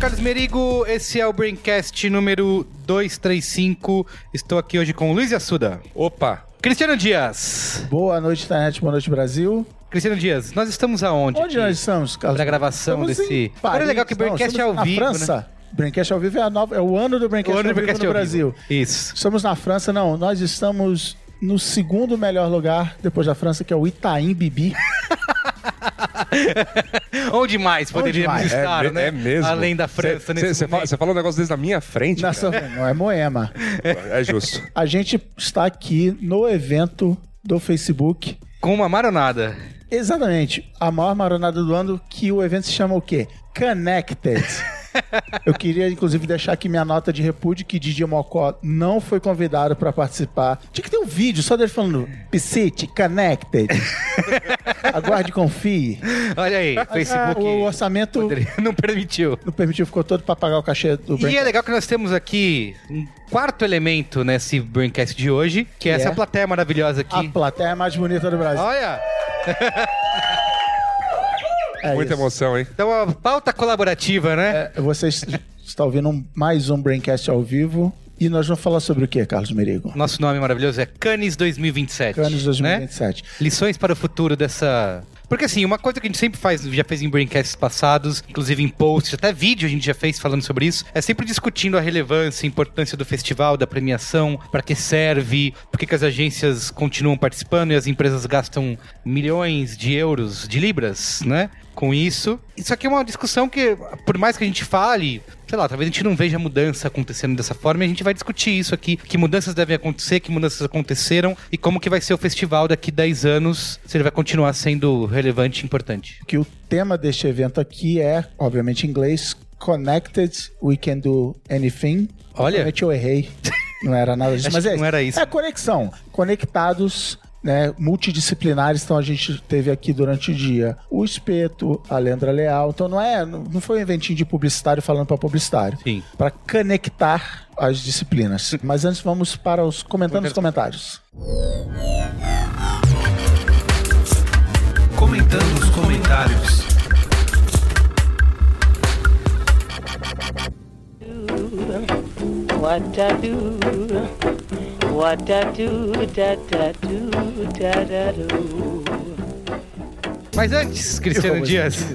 Carlos Merigo, esse é o Braincast número 235. Estou aqui hoje com o Luiz Assuda. Opa! Cristiano Dias. Boa noite, internet. Boa noite, Brasil. Cristiano Dias, nós estamos aonde? Onde nós estamos, Carlos? Para a gravação estamos desse... Olha, é legal que o Braincast é ao vivo, França, né? Braincast ao vivo é o ano do Braincast ao vivo no Brasil. Isso. Estamos na França, não. Nós estamos no segundo melhor lugar, depois da França, que é o Itaim Bibi. Onde mais poderíamos estar, né? É mesmo. Além da França, nesse momento. Você fala um negócio desse na minha frente, não, é Moema. É justo. A gente está aqui no evento do Facebook. Com uma maronada. Exatamente. A maior maronada do ano, que o evento se chama o quê? Connected. Eu queria, inclusive, deixar aqui minha nota de repúdio que Didier Mocó não foi convidado pra participar. Tinha que ter um vídeo só dele falando Piscite, Connected. Aguarde e confie. Olha aí, Facebook... O orçamento... Não permitiu. Não permitiu, ficou todo pra pagar o cachê do Braincast. E é legal que nós temos aqui um quarto elemento nesse Braincast de hoje, que é essa plateia maravilhosa aqui. A plateia mais bonita do Brasil. Olha! É muita isso. Emoção, hein? Então, uma pauta colaborativa, né? Vocês estão ouvindo mais um Braincast ao vivo. E nós vamos falar sobre o que, Carlos Merigo? Nosso nome maravilhoso é Canis 2027. Canis 2027. Né? Lições para o futuro dessa... Porque assim, uma coisa que a gente sempre faz, já fez em Braincasts passados, inclusive em posts, até vídeo a gente já fez falando sobre isso, é sempre discutindo a relevância, a importância do festival, da premiação, para que serve, por que as agências continuam participando e as empresas gastam milhões de euros, de libras, né, com isso. Isso aqui é uma discussão que, por mais que a gente fale, sei lá, talvez a gente não veja mudança acontecendo dessa forma, e a gente vai discutir isso aqui, que mudanças devem acontecer, que mudanças aconteceram e como que vai ser o festival daqui a 10 anos, se ele vai continuar sendo relevante e importante. Que o tema deste evento aqui é, obviamente em inglês, Connected, We Can Do Anything. Olha, obviamente eu errei, não era nada disso, mas é não era isso. É conexão, conectados... Né, multidisciplinares, então a gente teve aqui durante o dia o Espeto, a Lendra Leal, então não foi um eventinho de publicitário falando para publicitário, sim, para conectar as disciplinas. Mas antes vamos para os comentando os comentários. Comentando os comentários. What I do. Mas antes, Cristiano Dias,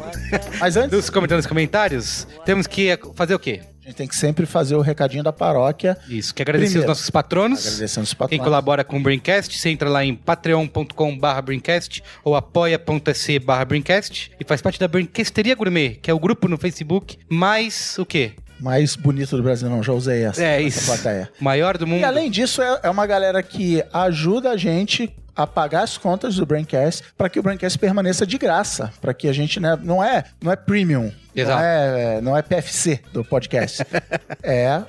dos comentários, temos que fazer o quê? A gente tem que sempre fazer o recadinho da paróquia. Isso, que agradecer primeiro, os nossos patronos. Agradecendo os patronos. Quem colabora com o Braincast, você entra lá em patreon.com/Braincast ou apoia.se/Braincast e faz parte da Braincasteria Gourmet, que é o grupo no Facebook, mais o quê? Mais bonito do Brasil, não, já usei essa. É essa isso, plateia. Maior do mundo. E além disso, é uma galera que ajuda a gente a pagar as contas do Braincast para que o Braincast permaneça de graça, para que a gente, né, não é premium. Exato. Não é PFC do podcast. É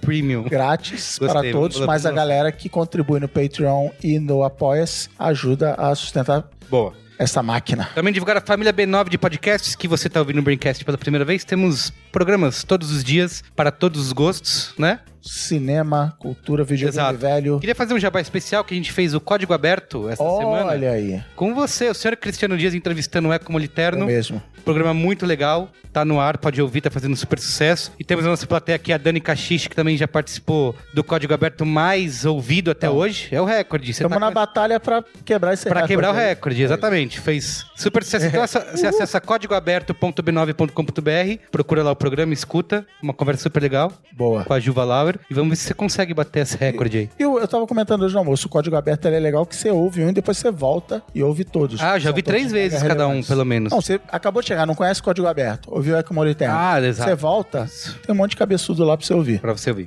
premium. Grátis. Gostei, para todos, mas a galera que contribui no Patreon e no Apoia-se ajuda a sustentar. Boa. Essa máquina. Também divulgar a família B9 de podcasts, que você está ouvindo o Braincast pela primeira vez. Temos programas todos os dias, para todos os gostos, né? Cinema, cultura, videogame velho. Queria fazer um jabá especial, que a gente fez o Código Aberto essa semana. Olha aí. Com você, o senhor Cristiano Dias entrevistando o Eco Moliterno. É mesmo. Programa muito legal, tá no ar, pode ouvir, tá fazendo super sucesso. E temos a nossa plateia aqui, a Dani Castilho, que também já participou do Código Aberto mais ouvido até hoje. É o recorde. Estamos na batalha pra quebrar esse recorde. Pra quebrar o recorde, exatamente. Fez super sucesso. Então você acessa códigoaberto.b9.com.br, procura lá o programa, escuta. Uma conversa super legal. Boa. Com a Juva Lauer. E vamos ver se você consegue bater esse recorde aí. Eu tava comentando hoje no almoço, o Código Aberto é legal que você ouve um e depois você volta e ouve todos. Ah, já ouvi 3 vezes cada um, pelo menos. Não, você acabou de chegar, não conhece o Código Aberto, ouviu o Eco Moliterno. Ah, exato. Você volta, tem um monte de cabeçudo lá pra você ouvir.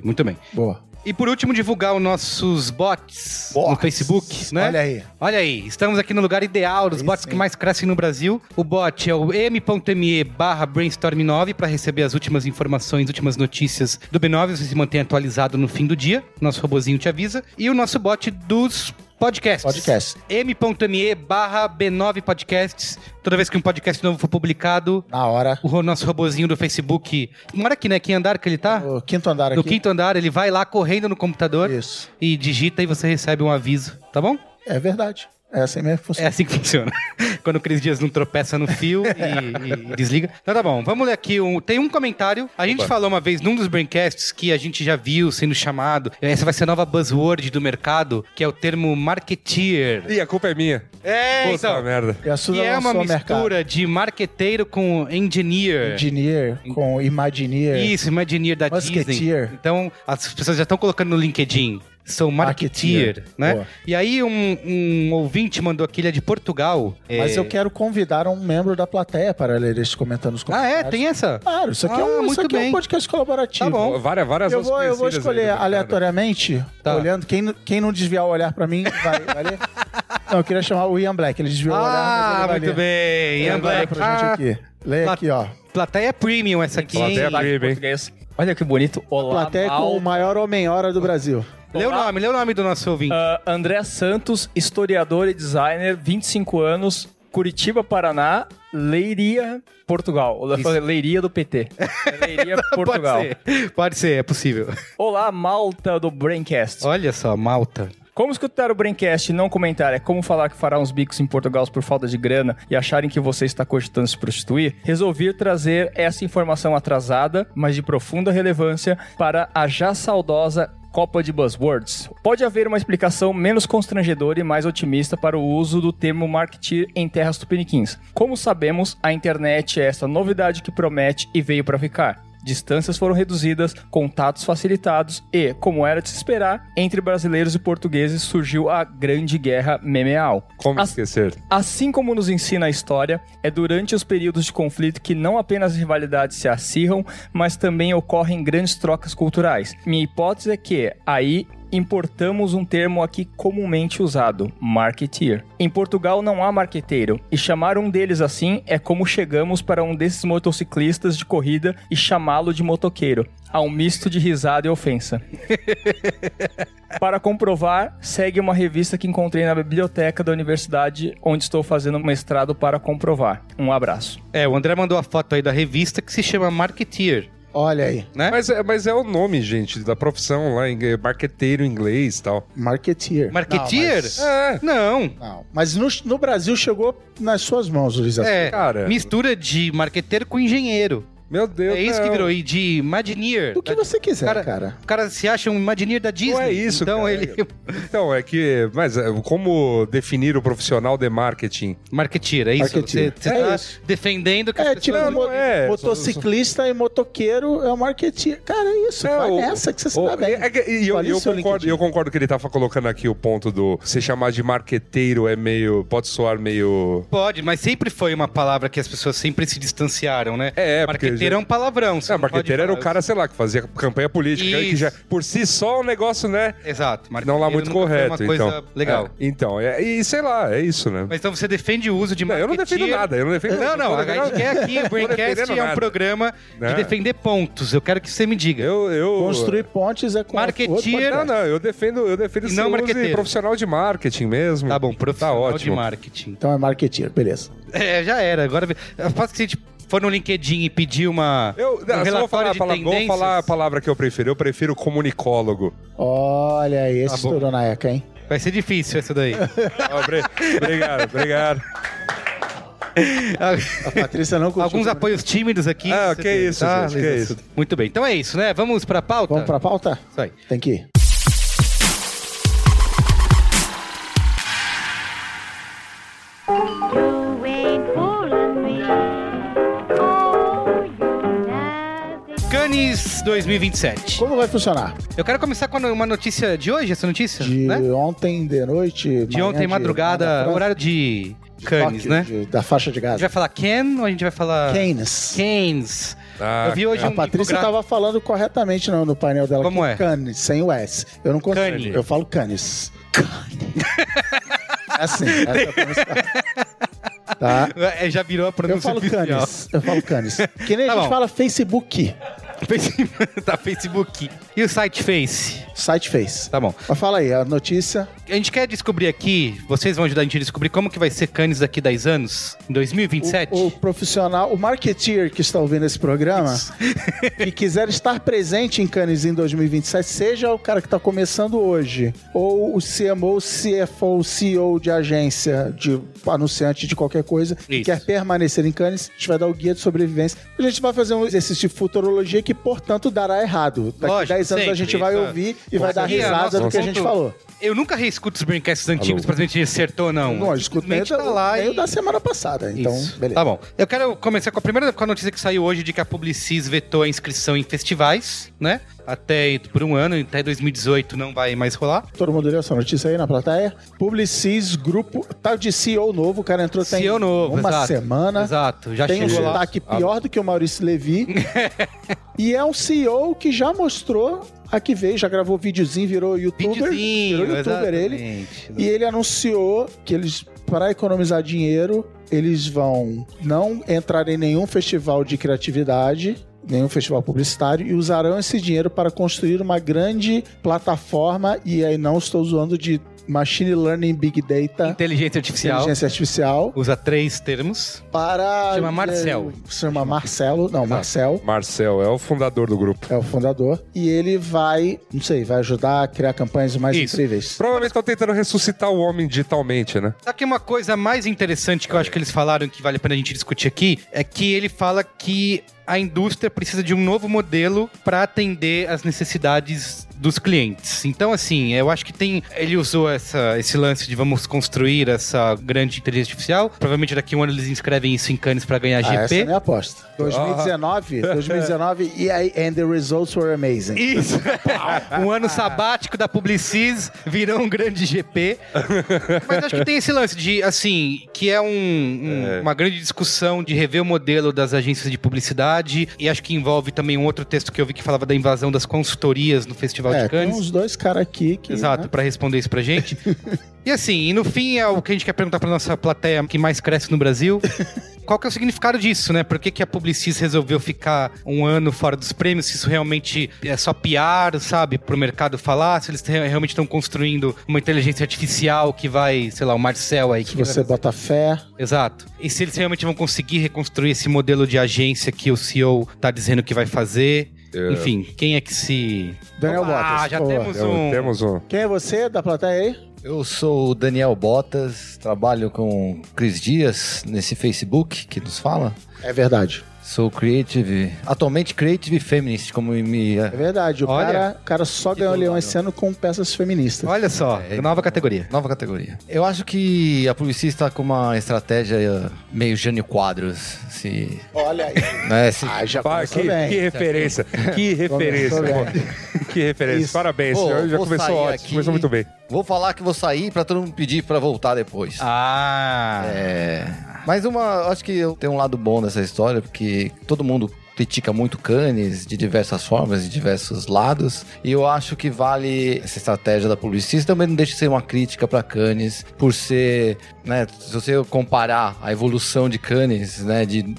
Muito bem. Boa. E por último, divulgar os nossos bots no Facebook, né? Olha aí, estamos aqui no lugar ideal dos bots que mais crescem no Brasil. O bot é o m.me/brainstorm9 para receber as últimas informações, últimas notícias do B9. Você se mantém atualizado no fim do dia. Nosso robozinho te avisa. E o nosso bot dos podcasts. m.me/b9podcasts. Toda vez que um podcast novo for publicado, na hora, o nosso robozinho do Facebook, mora aqui, né? Que andar que ele tá? No quinto andar aqui. No quinto andar, ele vai lá correndo no computador. Isso. E digita e você recebe um aviso, tá bom? É verdade. É assim mesmo que funciona. É assim que funciona. Quando o Cris Dias não tropeça no fio e desliga. Então tá bom, vamos ler aqui. Tem um comentário. A gente falou uma vez num dos Braincasts que a gente já viu sendo chamado. Essa vai ser a nova buzzword do mercado, que é o termo Marketeer. E a culpa é minha. É, então. Merda. E é uma mistura de marqueteiro com engineer. Engineer com imagineer. Isso, imagineer da Disney. Marketeer. Então as pessoas já estão colocando no LinkedIn. São Marketeer, né? Boa. E aí um ouvinte mandou aqui, ele é de Portugal. Mas eu quero convidar um membro da plateia para ler este comentando nos comentários. Ah, é? Tem essa? Claro, isso aqui é um podcast colaborativo. Tá bom. Várias eu vou escolher aleatoriamente, olhando. Quem não desviar o olhar para mim, vai ler. Não, eu queria chamar o Ian Black, ele desviou o olhar. Ah, muito bem, Ian Black. Lê aqui, ó. Plateia Premium essa aqui, hein? Plateia Premium. Olha que bonito. Olá, plateia com o maior homem-hora do Brasil. Lê o nome do nosso ouvinte. André Santos, historiador e designer, 25 anos, Curitiba, Paraná, Leiria, Portugal. Leiria do PT. Leiria, Portugal. Pode ser, é possível. Olá, malta do Braincast. Olha só, malta. Como escutar o Braincast e não comentar é como falar que fará uns bicos em Portugal por falta de grana e acharem que você está cogitando se prostituir? Resolvi trazer essa informação atrasada, mas de profunda relevância, para a já saudosa Copa de Buzzwords. Pode haver uma explicação menos constrangedora e mais otimista para o uso do termo marketing em terras tupiniquins. Como sabemos, a internet é essa novidade que promete e veio para ficar. Distâncias foram reduzidas, contatos facilitados e, como era de se esperar, entre brasileiros e portugueses surgiu a Grande Guerra Memeal. Como esquecer? Assim como nos ensina a história, é durante os períodos de conflito que não apenas as rivalidades se acirram, mas também ocorrem grandes trocas culturais. Minha hipótese é que, aí, importamos um termo aqui comumente usado, marketeer. Em Portugal não há marqueteiro, e chamar um deles assim é como chegamos para um desses motociclistas de corrida e chamá-lo de motoqueiro. Há um misto de risada e ofensa. Para comprovar, segue uma revista que encontrei na biblioteca da universidade onde estou fazendo mestrado para comprovar. Um abraço. É, o André mandou a foto aí da revista que se chama Marketeer. Olha aí, né? Mas é o nome, gente, da profissão lá, marqueteiro em inglês e tal. Marketeer. Marketeer? Não. Mas no Brasil chegou nas suas mãos, Luiz Assuda. É, cara. Mistura de marqueteiro com engenheiro. Meu Deus, é isso que virou, e de Imagineer. Do que você quiser, cara. O cara se acha um Imagineer da Disney. Não é isso, então, cara. Então, é que... Mas como definir o profissional de marketing? Marketeer, é isso? Marketeer. Você tá isso. Defendendo... Que motociclista e motoqueiro é o marketeer. Cara, é isso. Essa que você se dá bem. Eu concordo que ele tava colocando aqui o ponto do... Se chamar de marqueteiro é meio... Pode soar meio... Pode, mas sempre foi uma palavra que as pessoas sempre se distanciaram, né? Porque marqueteiro é um palavrão. Não, marqueteiro era o cara, sei lá, que fazia campanha política. Que já, por si só, um negócio, né? Exato. Não lá muito correto. Foi uma coisa legal. Sei lá, é isso, né? Mas então você defende o uso de marketing. Eu não defendo nada. Não, a gente quer aqui, o Braincast é um programa de defender pontos. Eu quero que você me diga. Construir pontes é com... Marketeer... Eu defendo seu uso profissional de marketing mesmo. Tá bom, profissional de marketing. Então é marketeer, beleza. É, já era. Agora, eu faço que a gente... For no LinkedIn e pedir um relatório de tendências. Vou falar a palavra que eu prefiro. Eu prefiro comunicólogo. Olha aí, esse estourou na ECA, hein? Vai ser difícil essa daí. Obrigado. A Patrícia não curtiu. Alguns apoios tímidos aqui. Que é isso. Muito bem, então é isso, né? Vamos pra pauta? Isso aí. Tem que ir. Canis 2027. Como vai funcionar? Eu quero começar com uma notícia de hoje, essa notícia, né? De ontem de noite. De ontem, madrugada, horário de Canis, né? Da faixa de Gaza. A gente vai falar Canis. Ah, eu vi hoje a Patrícia estava falando corretamente no painel dela. Como é? Canis, sem o S. Eu não consigo. Canis. Eu falo Canis. É assim. Tá. Já virou a pronúncia oficial. Eu falo Canis. Que nem a gente fala Facebook. Tá, Facebook. E o site Face? Site Face. Tá bom. Mas fala aí, a notícia. A gente quer descobrir aqui, vocês vão ajudar a gente a descobrir como que vai ser Canis daqui a 10 anos, em 2027. O profissional, o marketeer que está ouvindo esse programa, e quiser estar presente em Canis em 2027, seja o cara que está começando hoje, ou o CMO, CFO, CEO de agência, de anunciante de qualquer coisa, que quer permanecer em Canis, a gente vai dar o guia de sobrevivência. A gente vai fazer um exercício de futurologia que, portanto, dará errado. Daqui a 10 anos a gente vai ouvir e vai dar risada do que a gente falou. Eu nunca reescuto os braincasts antigos pra gente acertou ou não. Não, eu escuto meio da semana passada, então beleza. Tá bom. Eu quero começar com a primeira notícia que saiu hoje de que a Publicis vetou a inscrição em festivais, né? Até por um ano, até 2018 não vai mais rolar. Todo mundo leu essa notícia aí na plateia. Publicis, grupo, tá de CEO novo, o cara entrou tem CEO novo, uma semana. Exato, já chegou lá. Tem um sotaque pior do que o Maurício Levi. E é um CEO que já mostrou a que veio, já gravou videozinho, virou YouTuber. Virou YouTuber ele. E ele anunciou que eles, para economizar dinheiro, eles vão não entrar em nenhum festival de criatividade, nenhum festival publicitário, e usarão esse dinheiro para construir uma grande plataforma, e aí não estou zoando, de Machine Learning, Big Data, Inteligência Artificial. Usa 3 termos. Para... Chama Marcel. Chama Marcelo. Não, Marcel. Marcel é o fundador do grupo. É o fundador. E ele vai, não sei, vai ajudar a criar campanhas mais incríveis. Provavelmente estão tentando ressuscitar o homem digitalmente, né? Só que uma coisa mais interessante que eu acho que eles falaram que vale a pena a gente discutir aqui é que ele fala que a indústria precisa de um novo modelo para atender as necessidades dos clientes. Então, assim, eu acho que tem... Ele usou esse lance de vamos construir essa grande inteligência artificial. Provavelmente daqui a um ano eles inscrevem isso em Canis para ganhar GP. Essa é a minha aposta. 2019 e and the results were amazing. Isso. Um ano sabático da Publicis virou um grande GP. Mas acho que tem esse lance de, assim, que é uma grande discussão de rever o modelo das agências de publicidade, e acho que envolve também um outro texto que eu vi que falava da invasão das consultorias no festival de Canis. Tem uns 2 caras aqui que... Exato, né? Pra responder isso pra gente. E assim, e no fim é o que a gente quer perguntar pra nossa plateia que mais cresce no Brasil. Qual que é o significado disso, né? Por que a Publicis resolveu ficar um ano fora dos prêmios? Se isso realmente é só PR, sabe? Pro mercado falar? Se eles realmente estão construindo uma inteligência artificial que vai, sei lá, o Marcel aí... Se você bota fé... Exato. E se eles realmente vão conseguir reconstruir esse modelo de agência que o CEO tá dizendo que vai fazer... Enfim, quem é que se... Daniel Bottas. Ah, já temos um. Quem é você da plateia aí? Eu sou o Daniel Bottas, trabalho com Cris Dias nesse Facebook que nos fala. É verdade. Sou atualmente Creative Feminist, como me... É verdade, o cara só ganhou o Leão esse ano com peças feministas. Olha só, nova categoria. Eu acho que a Publicis está com uma estratégia meio Jânio Quadros. Se... Olha aí. Né, se... Ah, já começou bem. Que referência. Parabéns, senhor. Já começou ótimo, começou muito bem. Vou falar que vou sair pra todo mundo pedir pra voltar depois. Mas acho que tem um lado bom dessa história, porque todo mundo critica muito Canis de diversas formas, de diversos lados, e eu acho que vale essa estratégia da Publicis. Também não deixa de ser uma crítica para Canis por ser, né, se você comparar a evolução de Canis, né, de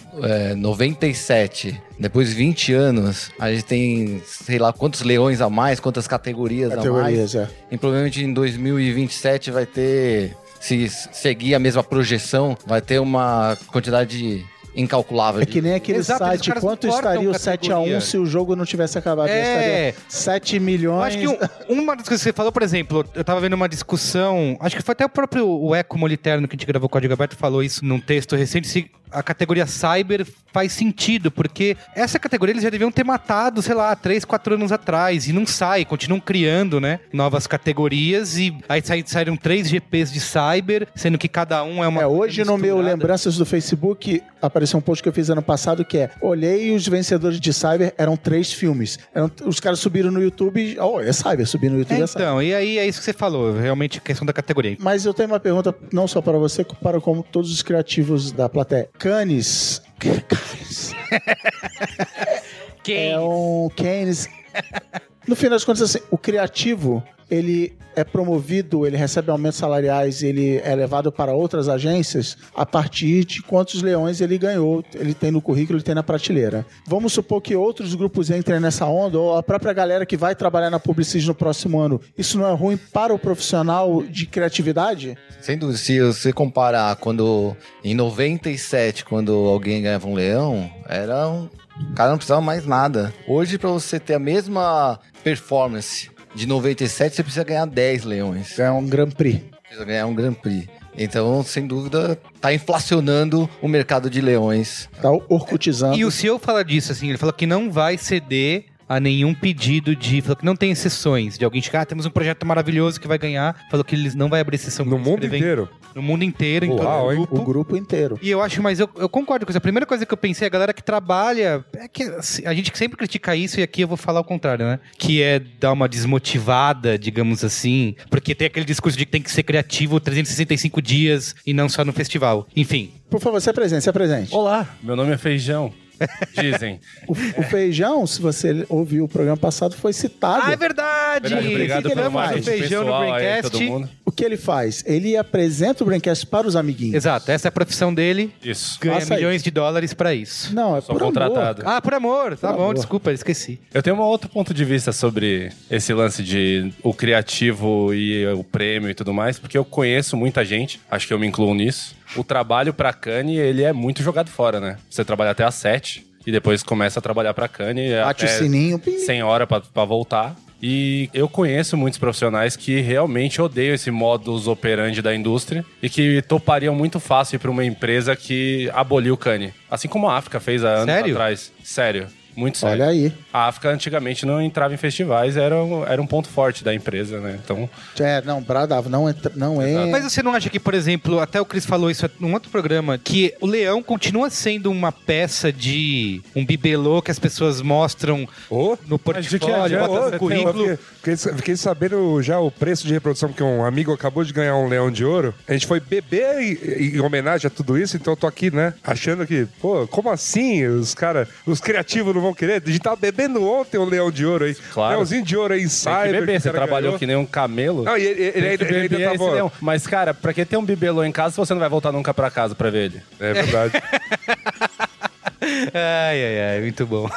97, depois de 20 anos, a gente tem sei lá quantos leões a mais, quantas categorias a mais, e provavelmente em 2027 vai ter, se seguir a mesma projeção, vai ter uma quantidade incalculável. É que nem aquele site, quanto estaria o 7-1 se o jogo não tivesse acabado? Estaria 7 milhões... Acho que uma das coisas que você falou, por exemplo, eu tava vendo uma discussão, acho que foi até o próprio Eco Moliterno que a gente gravou o Código Aberto, falou isso num texto recente, a categoria cyber faz sentido, porque essa categoria eles já deviam ter matado, sei lá, 3-4 anos atrás, e não sai, continuam criando, né, novas categorias, e aí saíram 3 GPs de cyber, sendo que cada um é uma... hoje no meu Lembranças do Facebook, apareceu um post que eu fiz ano passado, que é, olhei os vencedores de cyber, eram 3 filmes. Os caras subiram no YouTube, é cyber, subir no YouTube é cyber. Então, e aí é isso que você falou, realmente questão da categoria. Mas eu tenho uma pergunta, não só para você, como todos os criativos da plateia. Canis. É um Canis. No final das contas, assim, o criativo, ele é promovido, ele recebe aumentos salariais, ele é levado para outras agências a partir de quantos leões ele ganhou, ele tem no currículo, ele tem na prateleira. Vamos supor que outros grupos entrem nessa onda, ou a própria galera que vai trabalhar na Publicis no próximo ano. Isso não é ruim para o profissional de criatividade? Sem dúvida, se você comparar quando, em 97, quando alguém ganhava um leão, era um... O cara não precisava mais nada. Hoje, para você ter a mesma performance de 97, você precisa ganhar 10 leões. Ganhar um Grand Prix. Precisa ganhar um Grand Prix. Então, sem dúvida, tá inflacionando o mercado de leões. Tá orcutizando. E o CEO fala disso, assim, ele fala que não vai ceder a nenhum pedido de... Falou que não tem exceções. De alguém de temos um projeto maravilhoso que vai ganhar. Falou que eles não vai abrir exceção. No mundo inteiro? No mundo inteiro, em todo grupo. O grupo inteiro. E eu acho, mas eu concordo com isso. A primeira coisa que eu pensei é a galera que trabalha... É que a gente sempre critica isso e aqui eu vou falar o contrário, né? Que é dar uma desmotivada, digamos assim. Porque tem aquele discurso de que tem que ser criativo 365 dias e não só no festival. Enfim. Por favor, se apresente, se apresente. Olá, meu nome é Feijão. Dizem. O Feijão, se você ouviu o programa passado, foi citado. Ah, é verdade! Obrigado pelo mais. O Feijão no Braincast. Aí, o que ele faz? Ele apresenta o Braincast para os amiguinhos. Exato, essa é a profissão dele. Isso. Ganha milhões de dólares para isso. Não, é só por contratado. Amor. Ah, por amor. Tá por bom, amor. Desculpa, esqueci. Eu tenho um outro ponto de vista sobre esse lance de o criativo e o prêmio e tudo mais, porque eu conheço muita gente, acho que eu me incluo nisso. O trabalho pra Canis, ele é muito jogado fora, né? Você trabalha até às 7 e depois começa a trabalhar pra Canis. Bate o sininho. Sem hora pra voltar. E eu conheço muitos profissionais que realmente odeiam esse modus operandi da indústria e que topariam muito fácil pra uma empresa que aboliu o Canis. Assim como a África fez há anos atrás. Sério. Muito sério. Olha aí. A África antigamente não entrava em festivais, era um ponto forte da empresa, né? Então... não, bradava, não entra, não é... Mas você não acha que, por exemplo, até o Chris falou isso num outro programa, que o leão continua sendo uma peça de um bibelô que as pessoas mostram no portfólio, no currículo... Fiquei sabendo já o preço de reprodução, que um amigo acabou de ganhar um leão de ouro. A gente foi beber em homenagem a tudo isso, então eu tô aqui, né? Achando que, pô, como assim? Os criativos não vão querer? A gente tava bebendo ontem um leão de ouro aí. Claro. Leãozinho de ouro aí, ensaio. Você trabalhou ganhou. Que nem um camelo. Não, ele ainda tava... Leão. Mas, cara, pra que ter um bibelô em casa se você não vai voltar nunca pra casa pra ver ele? É verdade. Ai, muito bom.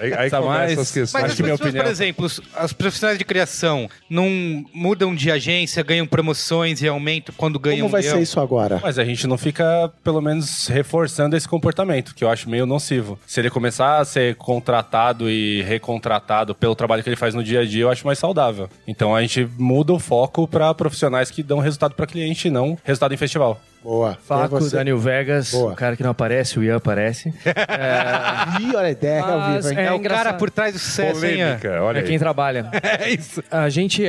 Aí começa as questões. Mas as pessoas, por exemplo, os profissionais de criação não mudam de agência, ganham promoções e aumento quando ganham... Como vai ser isso agora? Mas a gente não fica, pelo menos, reforçando esse comportamento, que eu acho meio nocivo. Se ele começar a ser contratado e recontratado pelo trabalho que ele faz no dia a dia, eu acho mais saudável. Então a gente muda o foco para profissionais que dão resultado para cliente e não resultado em festival. Boa. Faco, Daniel Vegas, boa. O cara que não aparece, o Ian aparece. Ih, olha a ideia, ao vivo, hein? É o cara por trás do sucesso, polêmica, hein? Olha, é aí. Quem trabalha. É isso. A gente,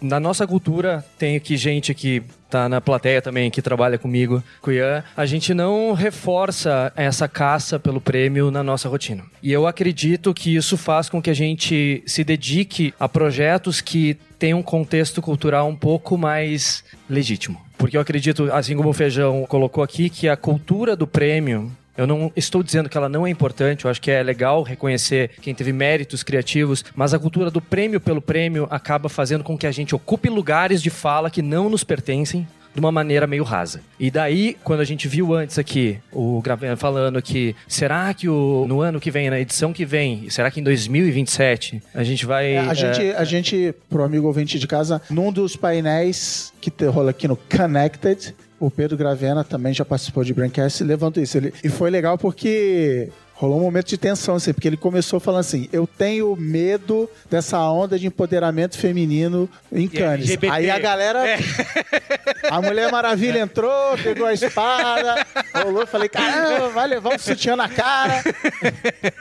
na nossa cultura, tem aqui gente que tá na plateia também, que trabalha comigo, com o Ian, a gente não reforça essa caça pelo prêmio na nossa rotina. E eu acredito que isso faz com que a gente se dedique a projetos que têm um contexto cultural um pouco mais legítimo. Porque eu acredito, assim como o Feijão colocou aqui, que a cultura do prêmio... Eu não estou dizendo que ela não é importante, eu acho que é legal reconhecer quem teve méritos criativos, mas a cultura do prêmio pelo prêmio acaba fazendo com que a gente ocupe lugares de fala que não nos pertencem de uma maneira meio rasa. E daí, quando a gente viu antes aqui o Gravena falando que será que no ano que vem, na edição que vem, será que em 2027 a gente vai... A gente, pro amigo ouvinte de casa, num dos painéis que rola aqui no Connected... O Pedro Gravena também já participou de Braincast e levantou isso. E foi legal porque rolou um momento de tensão, assim, porque ele começou falando assim, eu tenho medo dessa onda de empoderamento feminino em Canis. LGBT. Aí a galera... A Mulher Maravilha entrou, pegou a espada, rolou, falei, caramba, vai levar um sutiã na cara.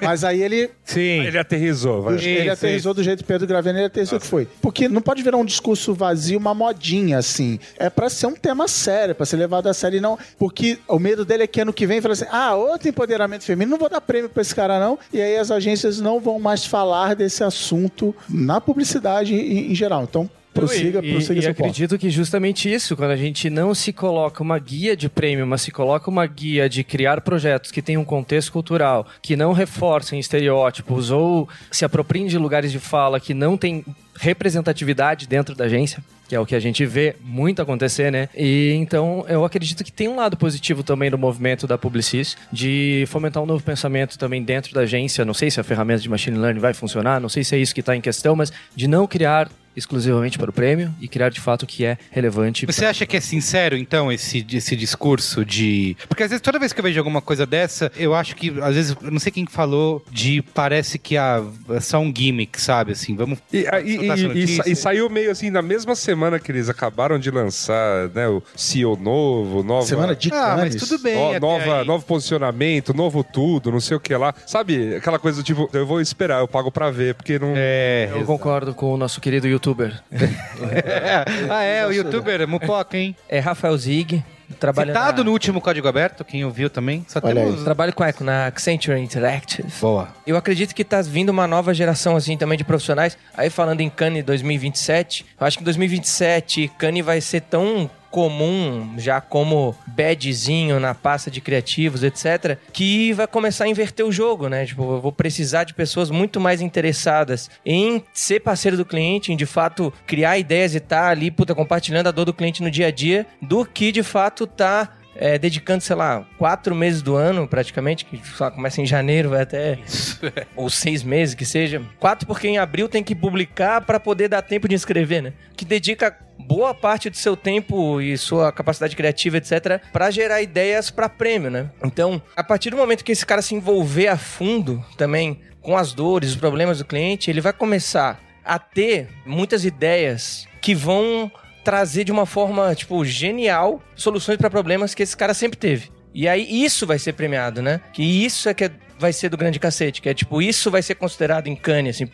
Mas aí ele... Sim. Ele aterrizou. Vai. Ele aterrizou do jeito do Pedro Gravena, ele aterrizou. Nossa. Que foi. Porque não pode virar um discurso vazio, uma modinha, assim. É pra ser um tema sério, pra ser levado a sério e não... Porque o medo dele é que ano que vem fala assim, outro empoderamento feminino, não vou dar prêmio pra esse cara não, e aí as agências não vão mais falar desse assunto na publicidade em geral. Então, Prossiga seu ponto. Acredito que justamente isso, quando a gente não se coloca uma guia de prêmio, mas se coloca uma guia de criar projetos que tenham um contexto cultural, que não reforcem estereótipos ou se apropriem de lugares de fala que não tem representatividade dentro da agência, que é o que a gente vê muito acontecer, né? E então eu acredito que tem um lado positivo também do movimento da Publicis, de fomentar um novo pensamento também dentro da agência. Não sei se a ferramenta de machine learning vai funcionar, não sei se é isso que está em questão, mas de não criar exclusivamente para o prêmio e criar de fato o que é relevante. Você acha que é sincero, então, esse discurso de... Porque às vezes, toda vez que eu vejo alguma coisa dessa, eu acho que, às vezes, eu não sei quem falou de... Parece que é só um gimmick, sabe? Assim, vamos... E saiu meio assim, na mesma semana que eles acabaram de lançar, né? O CEO novo, nova... Semana de Canis. Mas tudo bem. Novo posicionamento, novo tudo, não sei o que lá. Sabe? Aquela coisa do tipo, eu vou esperar, eu pago pra ver, porque não... Eu concordo com o nosso querido youtuber. O youtuber Mupoca, hein? É Rafael Zig. Citado no último Código Aberto, quem ouviu também. Só temos... Trabalho com a Eco, na Accenture Interactive. Boa. Eu acredito que tá vindo uma nova geração, assim, também de profissionais. Aí, falando em Cannes 2027, eu acho que em 2027 Cannes vai ser tão comum, já como badzinho na pasta de criativos, etc., que vai começar a inverter o jogo, né? Tipo, eu vou precisar de pessoas muito mais interessadas em ser parceiro do cliente, em, de fato, criar ideias e estar ali, compartilhando a dor do cliente no dia a dia, do que, de fato, dedicando, 4 meses do ano, praticamente, que começa em janeiro, vai até... ou 6 meses, que seja. 4, porque em abril tem que publicar para poder dar tempo de inscrever, né? Que dedica boa parte do seu tempo e sua capacidade criativa, etc., para gerar ideias para prêmio, né? Então, a partir do momento que esse cara se envolver a fundo também com as dores, os problemas do cliente, ele vai começar a ter muitas ideias que vão trazer de uma forma, genial, soluções para problemas que esse cara sempre teve. E aí isso vai ser premiado, né? Que isso é que vai ser do grande cacete, que é isso vai ser considerado em Cannes, assim,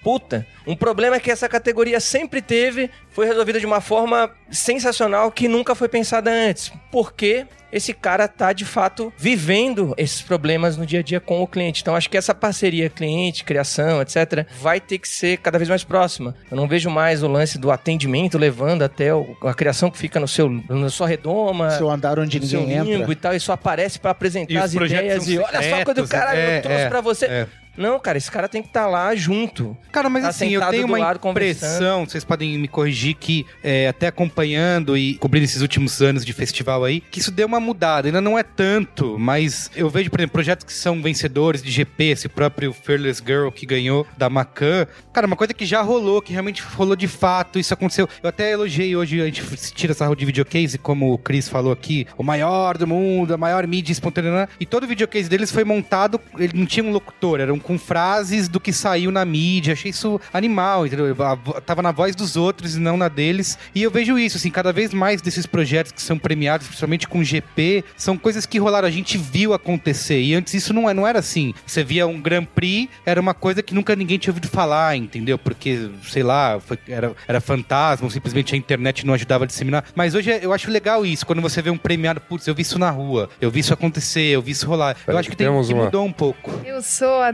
um problema que essa categoria sempre teve foi resolvido de uma forma sensacional que nunca foi pensada antes, porque esse cara tá, de fato, vivendo esses problemas no dia a dia com o cliente. Então, acho que essa parceria cliente, criação, etc., vai ter que ser cada vez mais próxima. Eu não vejo mais o lance do atendimento levando até a criação que fica na sua redoma, seu andar onde ninguém entra e tal, e só aparece para apresentar e as ideias e olha só quando o cara eu trouxe pra você... Não, cara, esse cara tem que estar lá junto. Cara, mas assim, eu tenho uma impressão, vocês podem me corrigir, que até acompanhando e cobrindo esses últimos anos de festival aí, que isso deu uma mudada. Ainda não é tanto, mas eu vejo, por exemplo, projetos que são vencedores de GP, esse próprio Fearless Girl que ganhou da Macan. Cara, uma coisa que já rolou, que realmente rolou de fato, isso aconteceu. Eu até elogiei hoje, a gente tira essa roda de videocase, como o Chris falou aqui, o maior do mundo, a maior mídia espontânea. E todo o videocase deles foi montado, ele não tinha um locutor, era um com frases do que saiu na mídia. Achei isso animal, entendeu? Eu tava na voz dos outros e não na deles. E eu vejo isso, assim, cada vez mais desses projetos que são premiados, principalmente com GP, são coisas que rolaram, a gente viu acontecer. E antes isso não era assim. Você via um Grand Prix, era uma coisa que nunca ninguém tinha ouvido falar, entendeu? Porque, era fantasma, simplesmente a internet não ajudava a disseminar. Mas hoje eu acho legal isso, quando você vê um premiado, eu vi isso na rua, eu vi isso acontecer, eu vi isso rolar. Eu acho que mudou um pouco. Eu sou a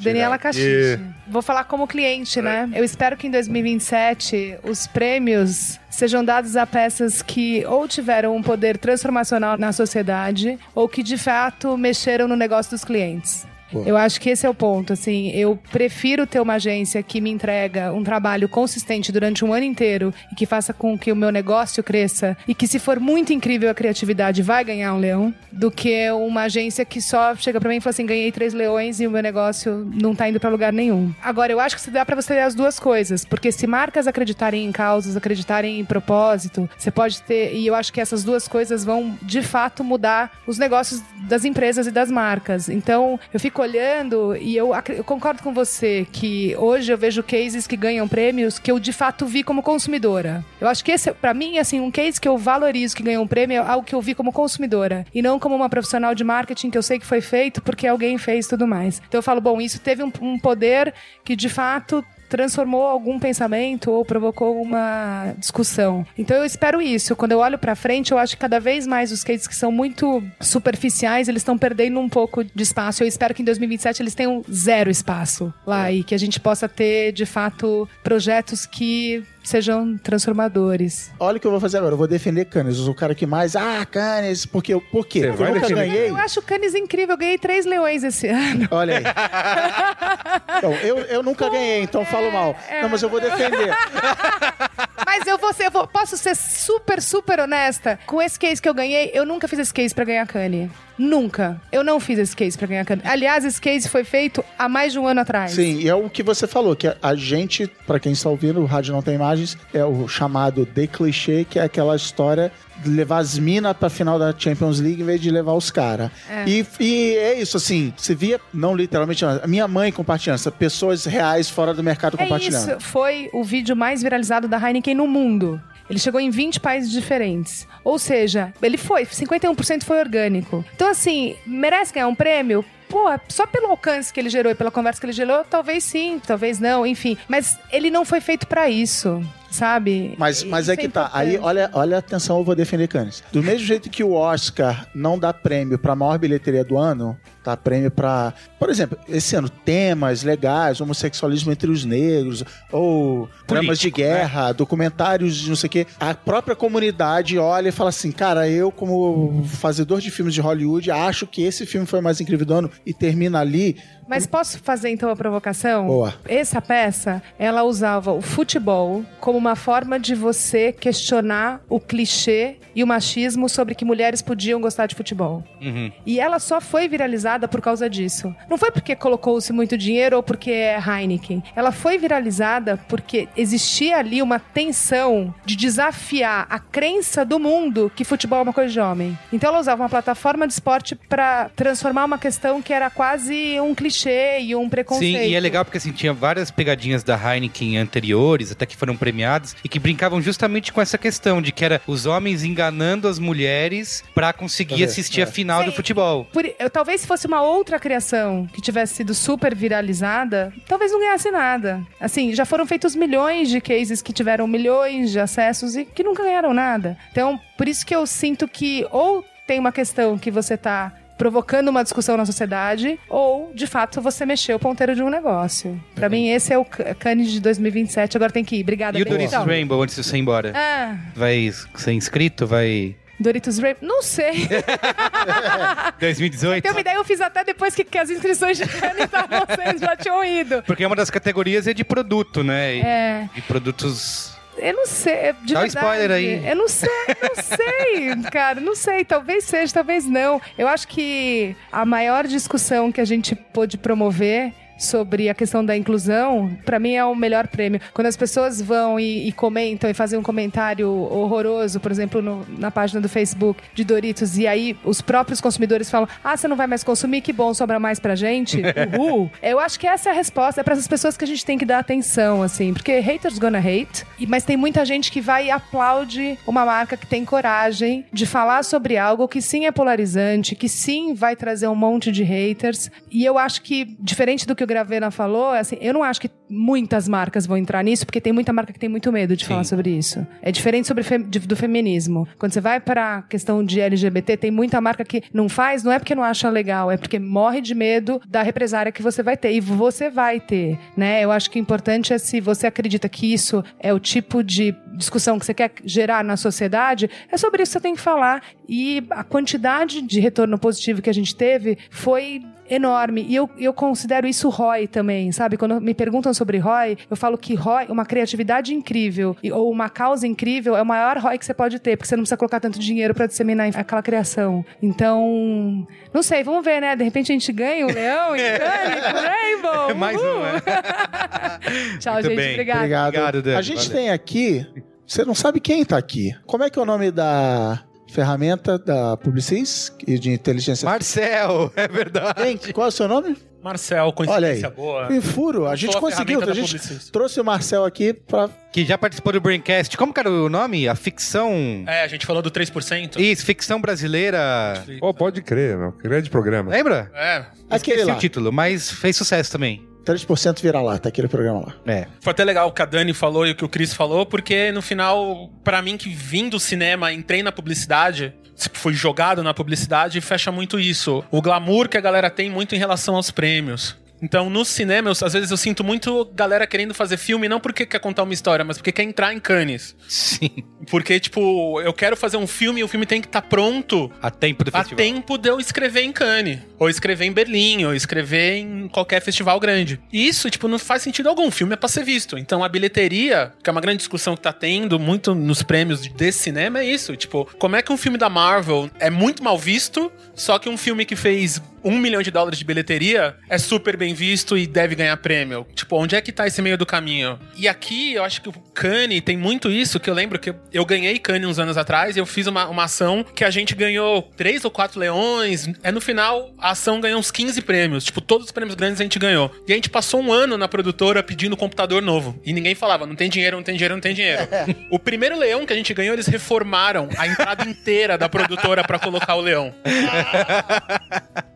Daniela Castilho. Vou falar como cliente, né? Eu espero que em 2027 os prêmios sejam dados a peças que ou tiveram um poder transformacional na sociedade ou que, de fato, mexeram no negócio dos clientes. Pô. Eu acho que esse é o ponto, assim, eu prefiro ter uma agência que me entrega um trabalho consistente durante um ano inteiro e que faça com que o meu negócio cresça e que, se for muito incrível a criatividade, vai ganhar um leão, do que uma agência que só chega pra mim e fala assim, ganhei 3 leões e o meu negócio não tá indo pra lugar nenhum. Agora, eu acho que dá pra você ter as duas coisas, porque se marcas acreditarem em causas, acreditarem em propósito, você pode ter, e eu acho que essas duas coisas vão, de fato, mudar os negócios das empresas e das marcas. Então, eu fico olhando, e eu concordo com você que hoje eu vejo cases que ganham prêmios que eu de fato vi como consumidora. Eu acho que esse, pra mim, assim, um case que eu valorizo que ganhou um prêmio é algo que eu vi como consumidora e não como uma profissional de marketing que eu sei que foi feito porque alguém fez e tudo mais. Então eu falo, bom, isso teve um poder que de fato transformou algum pensamento ou provocou uma discussão. Então eu espero isso. Quando eu olho pra frente, eu acho que cada vez mais os cases que são muito superficiais, eles estão perdendo um pouco de espaço. Eu espero que em 2027 eles tenham zero espaço lá e que a gente possa ter, de fato, projetos que sejam transformadores. Olha o que eu vou fazer agora, eu vou defender Canis, o cara que mais, Canis, porque eu, por quê? Porque eu nunca ganhei. Eu acho Canis incrível, eu ganhei 3 leões esse ano. Olha aí. Então, eu nunca ganhei, então falo mal. Não, mas eu vou defender. Mas eu posso ser super, super honesta? Com esse case que eu ganhei, eu nunca fiz esse case pra ganhar Canis. Nunca. Eu não fiz esse case pra ganhar Canis. Aliás, esse case foi feito há mais de um ano atrás. Sim, e é o que você falou, que a gente, pra quem está ouvindo, o rádio não tem imagens, é o chamado de clichê, que é aquela história de levar as minas pra final da Champions League em vez de levar os caras. É. E é isso, assim, você via, não literalmente, a minha mãe compartilhando, pessoas reais fora do mercado compartilhando. Isso foi o vídeo mais viralizado da Heineken no mundo. Ele chegou em 20 países diferentes. Ou seja, 51% foi orgânico. Então, assim, merece ganhar um prêmio? Pô, só pelo alcance que ele gerou e pela conversa que ele gerou, talvez sim, talvez não, enfim. Mas ele não foi feito pra isso, sabe? Mas é que tá. Aí, olha, atenção, eu vou defender Canis. Do mesmo jeito que o Oscar não dá prêmio pra maior bilheteria do ano, dá prêmio pra, por exemplo, esse ano, temas legais, homossexualismo entre os negros, ou dramas de guerra, né? Documentários de não sei o quê. A própria comunidade olha e fala assim, cara, eu como fazedor de filmes de Hollywood, acho que esse filme foi o mais incrível do ano. E termina ali. Mas posso fazer então a provocação? Boa. Essa peça, ela usava o futebol como uma forma de você questionar o clichê e o machismo sobre que mulheres podiam gostar de futebol. Uhum. E ela só foi viralizada por causa disso. Não foi porque colocou-se muito dinheiro ou porque é Heineken. Ela foi viralizada porque existia ali uma tensão de desafiar a crença do mundo que futebol é uma coisa de homem. Então ela usava uma plataforma de esporte pra transformar uma questão que era quase um clichê e um preconceito. Sim, e é legal porque assim, tinha várias pegadinhas da Heineken anteriores, até que foram premiadas, e que brincavam justamente com essa questão de que era os homens enganando as mulheres pra conseguir assistir a final do futebol. Talvez se fosse uma outra criação que tivesse sido super viralizada, talvez não ganhasse nada. Assim, já foram feitos milhões de cases que tiveram milhões de acessos e que nunca ganharam nada. Então, por isso que eu sinto que ou tem uma questão que você tá provocando uma discussão na sociedade, ou, de fato, você mexeu o ponteiro de um negócio. Pra mim, esse é o Canis de 2027, agora tem que ir. Obrigada. E o Doritos Rainbow, antes de você ir embora? Vai ser inscrito? Vai... Doritos Rainbow? Não sei. 2018? Tem uma ideia, eu fiz até depois que as inscrições de Canis já tinham ido. Porque uma das categorias é de produto, né? De produtos... Eu não sei, de verdade. Dá um spoiler aí. Eu não sei, cara. Não sei, talvez seja, talvez não. Eu acho que a maior discussão que a gente pôde promover sobre a questão da inclusão, pra mim é o melhor prêmio. Quando as pessoas vão e comentam e fazem um comentário horroroso, por exemplo, na página do Facebook de Doritos, e aí os próprios consumidores falam, você não vai mais consumir, que bom, sobra mais pra gente. Uhul! Eu acho que essa é a resposta, é pra essas pessoas que a gente tem que dar atenção, assim, porque haters gonna hate, mas tem muita gente que vai e aplaude uma marca que tem coragem de falar sobre algo que sim é polarizante, que sim vai trazer um monte de haters, e eu acho que, diferente do que o Gravena falou, assim, eu não acho que muitas marcas vão entrar nisso, porque tem muita marca que tem muito medo de falar sobre isso. É diferente do feminismo. Quando você vai pra questão de LGBT, tem muita marca que não faz, não é porque não acha legal, é porque morre de medo da represária que você vai ter. E você vai ter, né? Eu acho que o importante é, se você acredita que isso é o tipo de discussão que você quer gerar na sociedade, é sobre isso que você tem que falar. E a quantidade de retorno positivo que a gente teve foi enorme. E eu considero isso ROI também, sabe? Quando me perguntam sobre ROI, eu falo que ROI, uma criatividade incrível ou uma causa incrível, é o maior ROI que você pode ter, porque você não precisa colocar tanto dinheiro pra disseminar aquela criação. Então, não sei, vamos ver, né? De repente a gente ganha o Leão e o Rainbow. Mais um, né? Tchau, muito gente. Bem. Obrigado, Dani. A gente tem aqui, você não sabe quem tá aqui. Como é que é o nome da... ferramenta da Publicis e de inteligência... Marcel, é verdade. Qual é o seu nome? Marcel, coincidência boa. Que furo, a gente conseguiu, a gente trouxe o Marcel aqui pra... Que já participou do Braincast. Como que era o nome? A ficção... a gente falou do 3%. Isso, ficção brasileira... Pode crer, meu. Grande programa. Lembra? Esqueci o título, mas fez sucesso também. 3% vira lá, tá aquele programa lá. É. Foi até legal o que a Dani falou e o que o Chris falou, porque no final, pra mim que vim do cinema, entrei na publicidade, fui jogado na publicidade, fecha muito isso. O glamour que a galera tem muito em relação aos prêmios. Então, no cinema, às vezes eu sinto muito galera querendo fazer filme, não porque quer contar uma história, mas porque quer entrar em Canis. Sim. Porque, tipo, eu quero fazer um filme e o filme tem que estar pronto... A tempo do festival. A tempo de eu escrever em Canis. Ou escrever em Berlim, ou escrever em qualquer festival grande. E isso, tipo, não faz sentido algum. O filme é pra ser visto. Então, a bilheteria, que é uma grande discussão que tá tendo muito nos prêmios de cinema, é isso. Tipo, como é que um filme da Marvel é muito mal visto, só que um filme que fez... $1 milhão de bilheteria é super bem visto e deve ganhar prêmio. Tipo, onde é que tá esse meio do caminho? E aqui, eu acho que o Cannes tem muito isso, que eu lembro que eu ganhei Cannes uns anos atrás e eu fiz uma ação que a gente ganhou 3 ou 4 leões. No final, a ação ganhou uns 15 prêmios. Tipo, todos os prêmios grandes a gente ganhou. E a gente passou um ano na produtora pedindo computador novo. E ninguém falava, não tem dinheiro, não tem dinheiro, não tem dinheiro. O primeiro leão que a gente ganhou, eles reformaram a entrada inteira da produtora pra colocar o leão.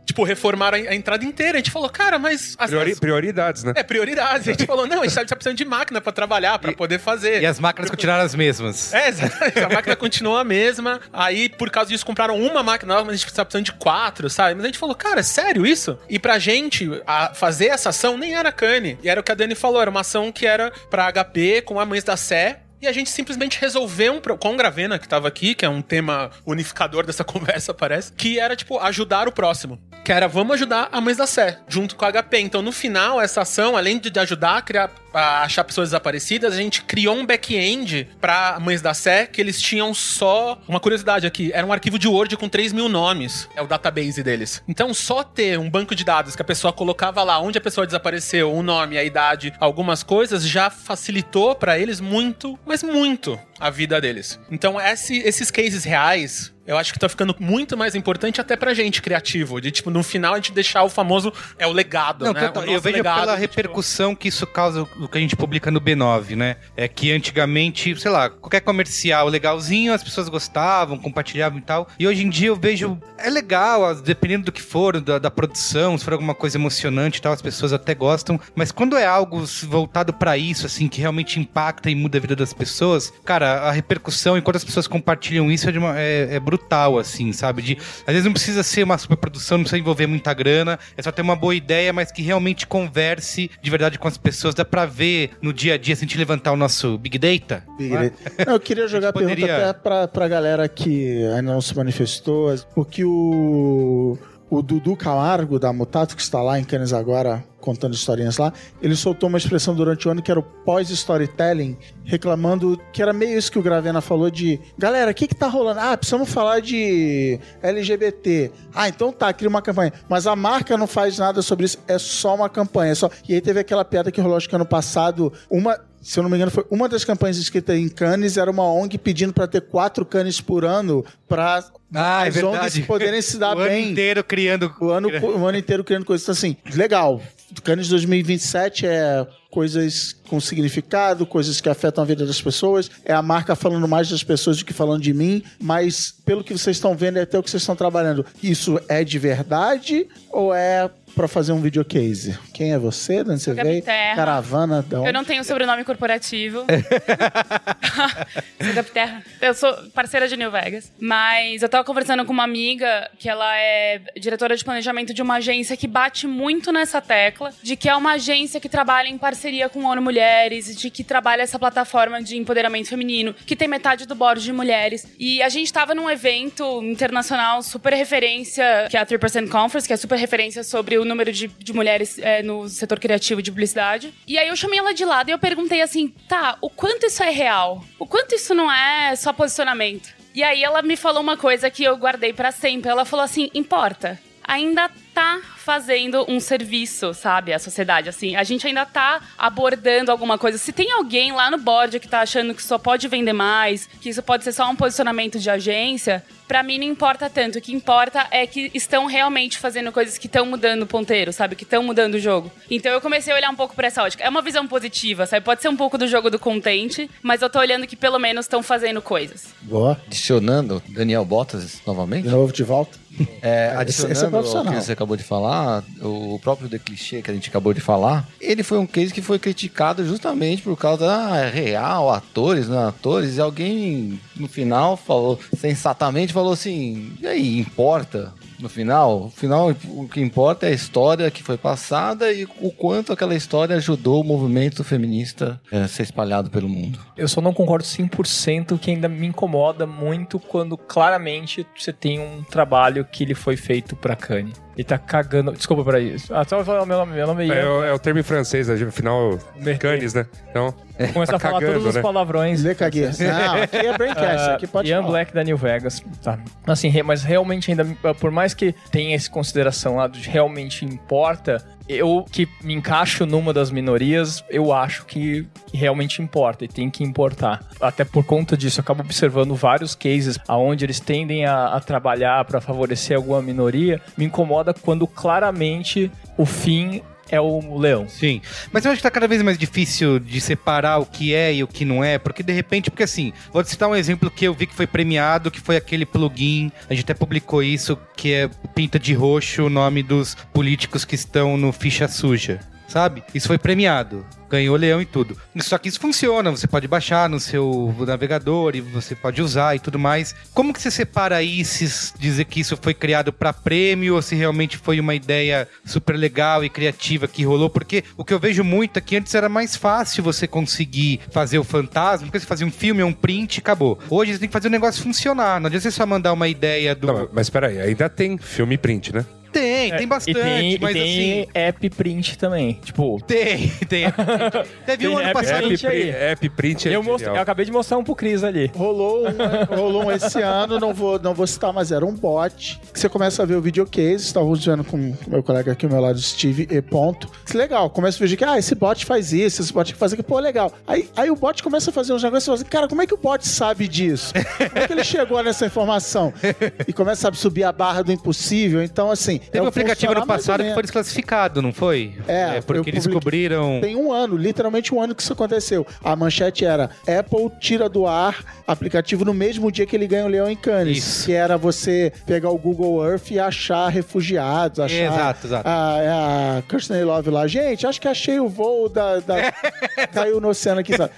Tipo, reformaram a entrada inteira. A gente falou, cara, mas... Prioridades, né? É, prioridades. A gente falou, não, a gente tá precisando de máquina pra trabalhar, pra poder fazer. E as máquinas continuaram as mesmas. É, exatamente. A máquina continuou a mesma. Aí, por causa disso, compraram uma máquina nova, mas a gente tá precisando de 4, sabe? Mas a gente falou, cara, é sério isso? E pra gente fazer essa ação nem era Cane. E era o que a Dani falou, era uma ação que era pra HP com a Mães da Sé. E a gente simplesmente resolveu, com o Gravena, que tava aqui, que é um tema unificador dessa conversa, parece, que era, tipo, ajudar o próximo. Que era, vamos ajudar a Mães da Sé, junto com a HP. Então, no final, essa ação, além de ajudar a criar, a achar pessoas desaparecidas, a gente criou um back-end pra Mães da Sé, que eles tinham só... Uma curiosidade aqui, era um arquivo de Word com 3.000 nomes. É o database deles. Então, só ter um banco de dados que a pessoa colocava lá onde a pessoa desapareceu, o nome, a idade, algumas coisas, já facilitou pra eles muito... Mas muito a vida deles. Então, esses cases reais... Eu acho que tá ficando muito mais importante até pra gente, criativo. De, tipo, no final a gente deixar o famoso... É o legado, não, né? Total, eu vejo legado, pela repercussão que isso causa o que a gente publica no B9, né? É que antigamente, sei lá, qualquer comercial legalzinho, as pessoas gostavam, compartilhavam e tal. E hoje em dia eu vejo... É legal, dependendo do que for, da produção, se for alguma coisa emocionante e tal, as pessoas até gostam. Mas quando é algo voltado pra isso, assim, que realmente impacta e muda a vida das pessoas... Cara, a repercussão, enquanto as pessoas compartilham isso, é brutal, assim, sabe? Às vezes não precisa ser uma superprodução, não precisa envolver muita grana, é só ter uma boa ideia, mas que realmente converse de verdade com as pessoas. Dá pra ver no dia a dia, se a gente levantar o nosso Big Data. Não, eu queria jogar a pergunta até pra galera que ainda não se manifestou, porque o Dudu Camargo, da Mutato, que está lá em Canis agora, contando historinhas lá, ele soltou uma expressão durante o ano que era o pós-storytelling, reclamando que era meio isso que o Gravena falou de, galera, o que tá rolando? Ah, precisamos falar de LGBT. Ah, então tá, cria uma campanha. Mas a marca não faz nada sobre isso, é só uma campanha. E aí teve aquela piada que rolou, acho que ano passado, se eu não me engano, foi uma das campanhas escritas em Canis, era uma ONG pedindo pra ter 4 Canis por ano pra as ONGs poderem se dar bem. O ano inteiro criando coisas. Então, assim, legal. Canis 2027 é coisas com significado, coisas que afetam a vida das pessoas, é a marca falando mais das pessoas do que falando de mim, mas pelo que vocês estão vendo é até o que vocês estão trabalhando. Isso é de verdade ou é pra fazer um videocase? Quem é você? De onde você veio? Caravana? Eu não tenho sobrenome corporativo. Sou Capiterra. Eu sou parceira de New Vegas. Mas eu tava conversando com uma amiga que ela é diretora de planejamento de uma agência que bate muito nessa tecla de que é uma agência que trabalha em parceria com a ONU Mulheres, de que trabalha essa plataforma de empoderamento feminino, que tem metade do board de mulheres. E a gente tava num evento internacional super referência, que é a 3% Conference, que é super referência sobre o número de mulheres no setor criativo de publicidade. E aí eu chamei ela de lado e eu perguntei assim, tá, o quanto isso é real? O quanto isso não é só posicionamento? E aí ela me falou uma coisa que eu guardei pra sempre. Ela falou assim, importa, ainda tá fazendo um serviço, sabe? A sociedade, assim. A gente ainda tá abordando alguma coisa. Se tem alguém lá no board que tá achando que só pode vender mais, que isso pode ser só um posicionamento de agência, pra mim não importa tanto. O que importa é que estão realmente fazendo coisas que estão mudando o ponteiro, sabe? Que estão mudando o jogo. Então eu comecei a olhar um pouco pra essa ótica. É uma visão positiva, sabe? Pode ser um pouco do jogo do contente, mas eu tô olhando que pelo menos estão fazendo coisas. Boa. Adicionando Daniel Bottas novamente. De novo de volta. Adicionando o que você acabou de falar, o próprio de clichê que a gente acabou de falar, ele foi um case que foi criticado justamente por causa real, atores, não atores, e alguém no final falou, sensatamente falou assim, e aí, importa? No final, o que importa é a história que foi passada e o quanto aquela história ajudou o movimento feminista a ser espalhado pelo mundo. Eu só não concordo 100%, que ainda me incomoda muito quando claramente você tem um trabalho que ele foi feito pra Canis. Ele tá cagando... Desculpa pra isso. Até eu falar o meu nome é... É o termo em francês, afinal... Canis, né? Então... Começa tá a falar cagando, todos os palavrões. Lê caguinha. Não, aqui é Braincast, aqui pode Ian falar. Ian Black da New Vegas. Tá. Assim, mas realmente ainda... Por mais que tenha essa consideração lá de realmente importa... Eu, que me encaixo numa das minorias, eu acho que realmente importa e tem que importar. Até por conta disso, eu acabo observando vários cases onde eles tendem a trabalhar para favorecer alguma minoria. Me incomoda quando claramente o fim é o leão. Sim, mas eu acho que tá cada vez mais difícil de separar o que é e o que não é, porque de repente, porque assim, vou te citar um exemplo que eu vi que foi premiado, que foi aquele plugin, a gente até publicou isso, que é pinta de roxo o nome dos políticos que estão no ficha suja, sabe? Isso foi premiado. Ganhou leão e tudo. Só que isso funciona, você pode baixar no seu navegador e você pode usar e tudo mais. Como que você separa isso, dizer que isso foi criado para prêmio ou se realmente foi uma ideia super legal e criativa que rolou? Porque o que eu vejo muito é que antes era mais fácil você conseguir fazer o fantasma, porque você fazia um filme, um print e acabou. Hoje você tem que fazer o negócio funcionar, não adianta você só mandar uma ideia do... Não, mas peraí, ainda tem filme e print, né? Tem bastante, mas tem assim... Tem app print também, tipo... Tem app print. Teve um ano passado... App print é eu acabei de mostrar um pro Cris ali. Rolou um esse ano, não vou citar, mas era um bot. Que você começa a ver o videocase, estava usando com meu colega aqui ao meu lado, Steve E. Ponto. Que legal, começa a ver que, esse bot faz isso, esse bot faz aquilo, pô, legal. Aí o bot começa a fazer uns negócios e fala assim, cara, como é que o bot sabe disso? Como é que ele chegou nessa informação? E começa a subir a barra do impossível, então assim... Teve um aplicativo no passado que foi desclassificado, não foi? É porque eles descobriram... Tem um ano, literalmente um ano que isso aconteceu. A manchete era, Apple tira do ar aplicativo no mesmo dia que ele ganha o leão em Canis. Isso. Que era você pegar o Google Earth e achar refugiados, achar... Exato. A Kirsten Love lá, gente, acho que achei o voo da... Caiu no oceano aqui, sabe?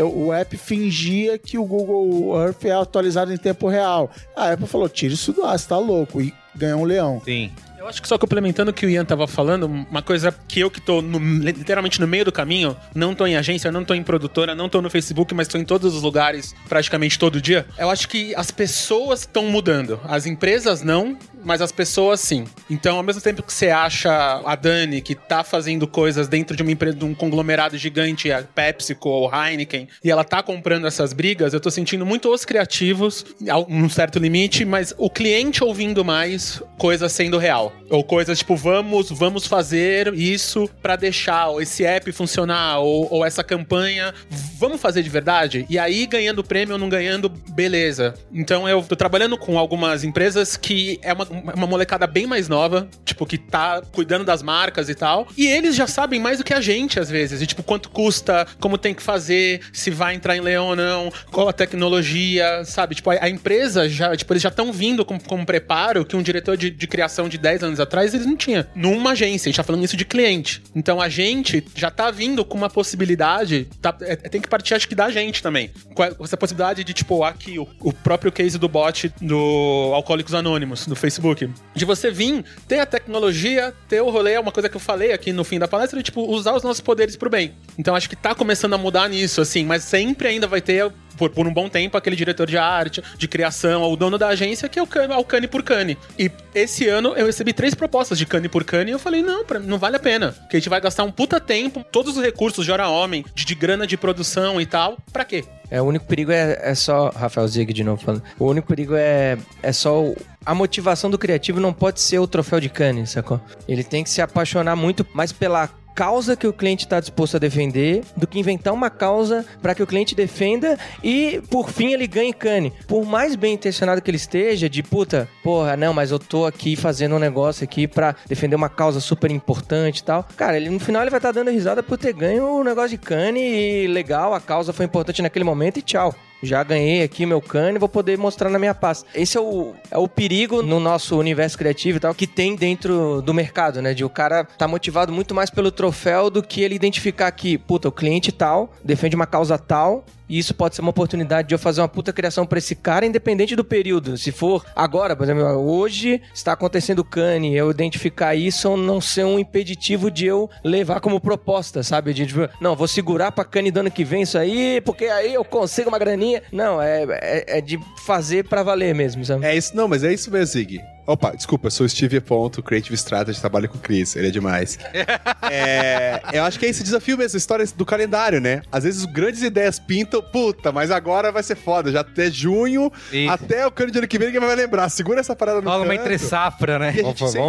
O app fingia que o Google Earth é atualizado em tempo real. A Apple falou, tira isso do ar, você tá louco. E ganhou um leão. Sim. Eu acho que só complementando o que o Ian tava falando, uma coisa que eu que tô literalmente no meio do caminho, não tô em agência, não tô em produtora, não tô no Facebook, mas tô em todos os lugares praticamente todo dia, eu acho que as pessoas estão mudando. As empresas não, mas as pessoas sim. Então, ao mesmo tempo que você acha a Dani que tá fazendo coisas dentro de uma empresa, de um conglomerado gigante, a PepsiCo ou Heineken, e ela tá comprando essas brigas, eu tô sentindo muito os criativos, a um certo limite, mas o cliente ouvindo mais coisas sendo real. Ou coisas tipo, vamos fazer isso pra deixar esse app funcionar, ou essa campanha, vamos fazer de verdade? E aí, ganhando prêmio ou não ganhando, beleza. Então, eu tô trabalhando com algumas empresas que é uma molecada bem mais nova, tipo, que tá cuidando das marcas e tal, e eles já sabem mais do que a gente, às vezes, e tipo, quanto custa, como tem que fazer, se vai entrar em leão ou não, qual a tecnologia, sabe? Tipo, a empresa, já tipo, eles já estão vindo com um preparo que um diretor de criação de 10 anos atrás, eles não tinham. Numa agência, a gente tá falando isso de cliente. Então a gente já tá vindo com uma possibilidade, tem que partir, acho que da gente também. Com essa possibilidade de, tipo, aqui, o próprio case do bot do Alcoólicos Anônimos, do Facebook. De você vir, ter a tecnologia, ter o rolê, é uma coisa que eu falei aqui no fim da palestra, de, tipo, usar os nossos poderes pro bem. Então acho que tá começando a mudar nisso, assim, mas sempre ainda vai ter... Por um bom tempo, aquele diretor de arte, de criação, ou o dono da agência, que é o Canis por Canis. E esse ano eu recebi 3 propostas de Canis por Canis e eu falei, não vale a pena. Porque a gente vai gastar um puta tempo, todos os recursos de hora-homem, de grana de produção e tal, pra quê? O único perigo é só... Rafael Zieg de novo falando. O único perigo é só... A motivação do criativo não pode ser o troféu de Canis, sacou? Ele tem que se apaixonar muito mais pela... causa que o cliente está disposto a defender do que inventar uma causa para que o cliente defenda e, por fim, ele ganhe Canis. Por mais bem intencionado que ele esteja, de mas eu tô aqui fazendo um negócio aqui para defender uma causa super importante e tal. Cara, ele, no final ele vai estar dando risada por ter ganho o negócio de Canis e legal, a causa foi importante naquele momento e tchau. já ganhei aqui meu cane, vou poder mostrar na minha pasta. Esse é o perigo no nosso universo criativo e tal, que tem dentro do mercado, né? De o cara tá motivado muito mais pelo troféu do que ele identificar que, puta, o cliente tal defende uma causa tal. E isso pode ser uma oportunidade de eu fazer uma puta criação pra esse cara, independente do período. Se for agora, por exemplo, hoje está acontecendo o Cane, eu identificar isso não ser um impeditivo de eu levar como proposta, sabe? De tipo, não, vou segurar pra Cane do ano que vem isso aí, porque aí eu consigo uma graninha. Não, é de fazer pra valer mesmo, sabe? É isso, não, mas é isso mesmo, Zig. Opa, desculpa, eu sou o Steve Ponto, Creative Strategy, trabalho com o Chris, ele é demais. Eu acho que é esse desafio mesmo, a história do calendário, né? Às vezes grandes ideias pintam, puta, mas agora vai ser foda, já até junho, sim, até o cano de ano que vem ninguém vai lembrar, segura essa parada no canto. Fala uma entre safra, né?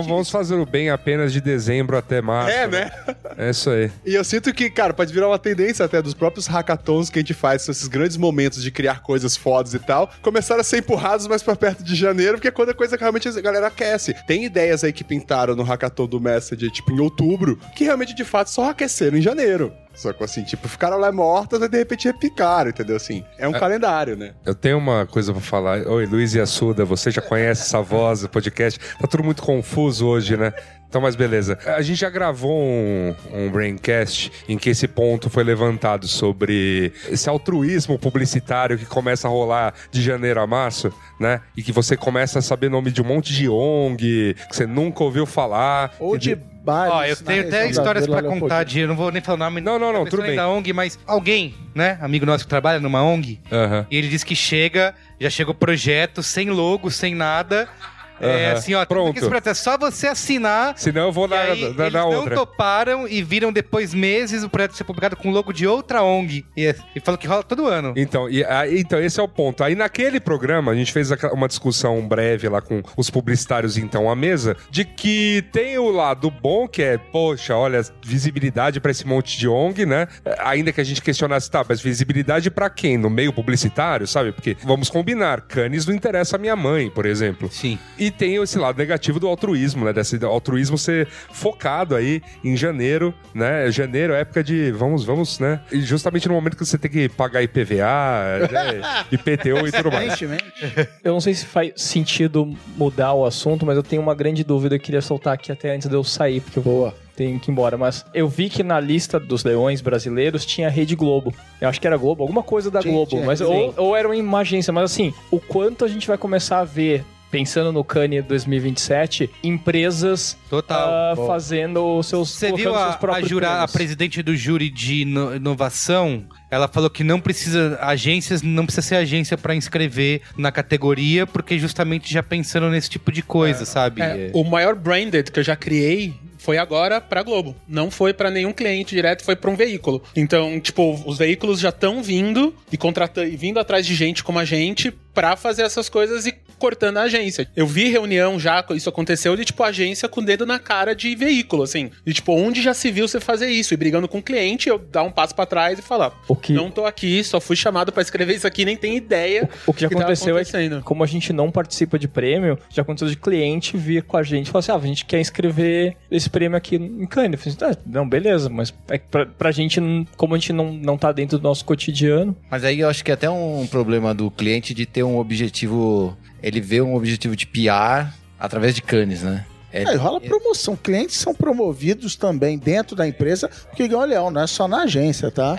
Vamos fazer o bem apenas de dezembro até março. É, né? É isso aí. E eu sinto que, cara, pode virar uma tendência até dos próprios hackathons que a gente faz, esses grandes momentos de criar coisas fodas e tal, começaram a ser empurrados mais pra perto de janeiro, porque é quando a coisa realmente a galera aquece. Tem ideias aí que pintaram no hackathon do Messenger, tipo, em outubro, que realmente, de fato, só aqueceram em janeiro. Só que assim, tipo, ficaram lá mortas e de repente repicaram, entendeu? Assim, é um calendário, né? Eu tenho uma coisa pra falar. Oi, Luiz Assuda, você já conhece essa voz do podcast? Tá tudo muito confuso hoje, né? Então, mas beleza. A gente já gravou um Braincast em que esse ponto foi levantado sobre esse altruísmo publicitário que começa a rolar de janeiro a março, né? E que você começa a saber nome de um monte de ONG que você nunca ouviu falar. Ou de... Ó, eu tenho até histórias pra contar de... Eu não vou nem falar o nome não, tudo bem. Da ONG, mas alguém, né? Amigo nosso que trabalha numa ONG. Uh-huh. E ele disse que já chega o projeto, sem logo, sem nada. Uh-huh. Assim, ó, pronto. É só você assinar. Senão eu vou na outra. Eles não toparam e viram depois meses o projeto ser publicado com o logo de outra ONG. E falou que rola todo ano. Então, esse é o ponto. Aí naquele programa, a gente fez uma discussão breve lá com os publicitários, então, à mesa, de que tem o lado bom, que é, poxa, olha, visibilidade pra esse monte de ONG, né? Ainda que a gente questionasse, tá, mas visibilidade pra quem? No meio publicitário, sabe? Porque, vamos combinar, Canis não interessa a minha mãe, por exemplo. Sim. E tem esse lado negativo do altruísmo, né? Desse altruísmo ser focado aí em janeiro, né? Janeiro é época de... Vamos, né? E justamente no momento que você tem que pagar IPVA, né? IPTU e tudo mais. Eu não sei se faz sentido mudar o assunto, mas eu tenho uma grande dúvida que eu queria soltar aqui até antes de eu sair, porque eu vou... Tem que ir embora, mas eu vi que na lista dos leões brasileiros tinha a Rede Globo. Eu acho que era Globo, alguma coisa da Globo, mas ou era uma agência, mas assim, o quanto a gente vai começar a ver, pensando no Cannes 2027, empresas fazendo seus próprios... Você viu a presidente do júri de inovação... Ela falou que não precisa ser agência para inscrever na categoria, porque justamente já pensando nesse tipo de coisa, sabe? O maior branded que eu já criei foi agora pra Globo. Não foi para nenhum cliente direto, foi para um veículo. Então, tipo, os veículos já estão vindo e contratando e vindo atrás de gente como a gente para fazer essas coisas e cortando a agência. Eu vi reunião já, isso aconteceu, de tipo agência com o dedo na cara de veículo, assim. E tipo, onde já se viu você fazer isso? E brigando com o cliente, eu dar um passo para trás e falar... Não tô aqui, só fui chamado pra escrever isso aqui, nem tem ideia. O que aconteceu é que, como a gente não participa de prêmio, já aconteceu de cliente vir com a gente e falar assim, a gente quer inscrever esse prêmio aqui em Cannes. Eu falei, não, beleza, mas é pra gente, como a gente não tá dentro do nosso cotidiano... Mas aí eu acho que é até um problema do cliente de ter um objetivo... Ele vê um objetivo de PR através de Cannes, né? Rola promoção. Clientes são promovidos também dentro da empresa, porque ganham leão, não é só na agência, tá?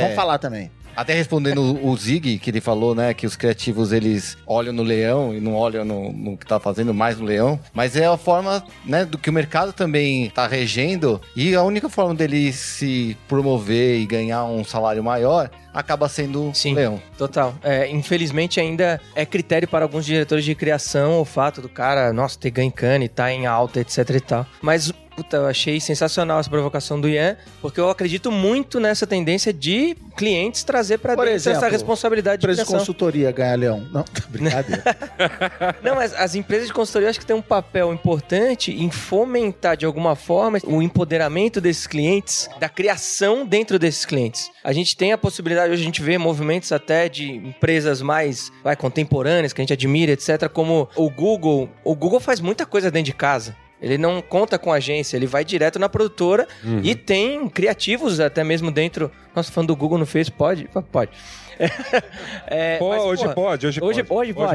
Vamos falar também. Até respondendo o Zig, que ele falou, né, que os criativos, eles olham no leão e não olham no que tá fazendo, mais no leão. Mas é a forma, né, do que o mercado também tá regendo. E a única forma dele se promover e ganhar um salário maior acaba sendo um leão. Total. Infelizmente, ainda é critério para alguns diretores de criação o fato do cara, nossa, ter ganho Cannes, tá em alta, etc e tal. Mas... Puta, eu achei sensacional essa provocação do Ian, porque eu acredito muito nessa tendência de clientes trazer pra dentro essa responsabilidade de criação. Empresa de consultoria ganha leão. Não, brincadeira. Não, mas as empresas de consultoria acho que têm um papel importante em fomentar, de alguma forma, o empoderamento desses clientes, da criação dentro desses clientes. A gente tem a possibilidade, hoje a gente vê movimentos até de empresas mais contemporâneas, que a gente admira, etc., como o Google. O Google faz muita coisa dentro de casa. Ele não conta com agência, ele vai direto na produtora e tem criativos até mesmo dentro... Nossa, falando do Google no Face, pode? Pode. Hoje pode.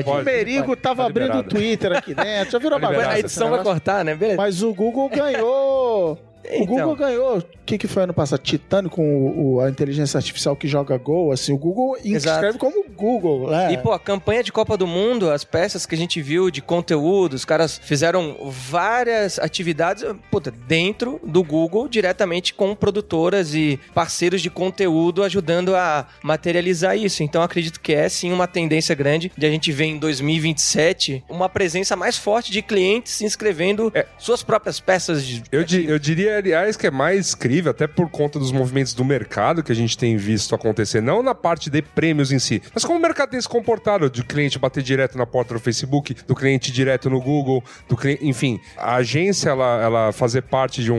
O Merigo tava abrindo o Twitter aqui dentro, já virou uma coisa. A edição vai cortar, né? Beleza. Mas o Google ganhou... Então. O Google ganhou, o que foi ano passado? Titânio com a inteligência artificial que joga gol, assim, o Google escreve como Google, né? E, pô, a campanha de Copa do Mundo, as peças que a gente viu de conteúdo, os caras fizeram várias atividades, puta, dentro do Google, diretamente com produtoras e parceiros de conteúdo ajudando a materializar isso. Então, acredito que é, sim, uma tendência grande de a gente ver em 2027 uma presença mais forte de clientes se inscrevendo suas próprias peças. Eu diria, aliás, que é mais incrível, até por conta dos movimentos do mercado que a gente tem visto acontecer, não na parte de prêmios em si, mas como o mercado tem se comportado, de cliente bater direto na porta do Facebook, do cliente direto no Google, do cliente, enfim, a agência ela fazer parte de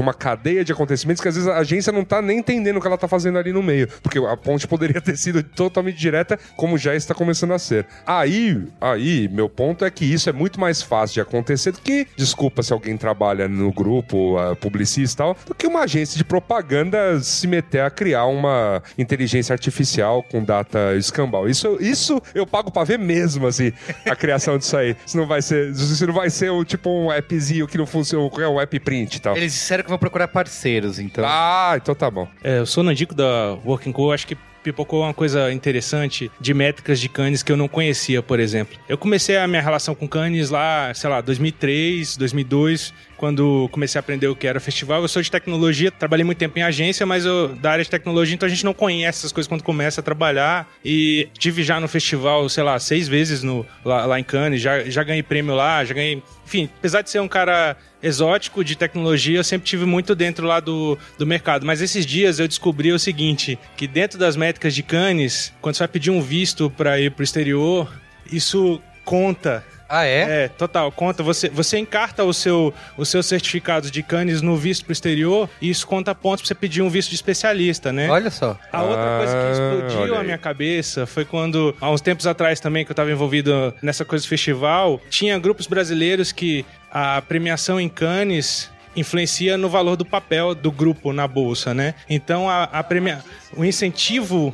uma cadeia de acontecimentos que às vezes a agência não tá nem entendendo o que ela tá fazendo ali no meio, porque a ponte poderia ter sido totalmente direta, como já está começando a ser. Aí, meu ponto é que isso é muito mais fácil de acontecer do que, desculpa se alguém trabalha no grupo, publicista e tal, do que uma agência de propaganda se meter a criar uma inteligência artificial com data escambau. Isso eu pago pra ver mesmo, assim, a criação disso aí. Isso não vai ser tipo um appzinho que não funciona, é um app print e tal. Eles disseram que vão procurar parceiros, então. Ah, então tá bom. Eu sou Nandico da Working Co, acho que pipocou uma coisa interessante de métricas de Canis que eu não conhecia, por exemplo. Eu comecei a minha relação com Canis lá, sei lá, 2003, 2002, quando comecei a aprender o que era festival. Eu sou de tecnologia, trabalhei muito tempo em agência, mas eu da área de tecnologia, então a gente não conhece essas coisas quando começa a trabalhar. E tive já no festival, sei lá, 6 vezes lá em Canis, já ganhei prêmio lá, já ganhei... Enfim, apesar de ser um cara exótico de tecnologia, eu sempre tive muito dentro lá do mercado. Mas esses dias eu descobri o seguinte, que dentro das métricas de Canis, quando você vai pedir um visto para ir pro exterior, isso conta... Ah, é? É, total, conta. Você encarta o seu certificado de Canis no visto pro exterior e isso conta pontos pra você pedir um visto de especialista, né? Olha só. A outra coisa que explodiu a minha cabeça foi quando, há uns tempos atrás também, que eu tava envolvido nessa coisa do festival, tinha grupos brasileiros que a premiação em Canis influencia no valor do papel do grupo na bolsa, né? Então, o incentivo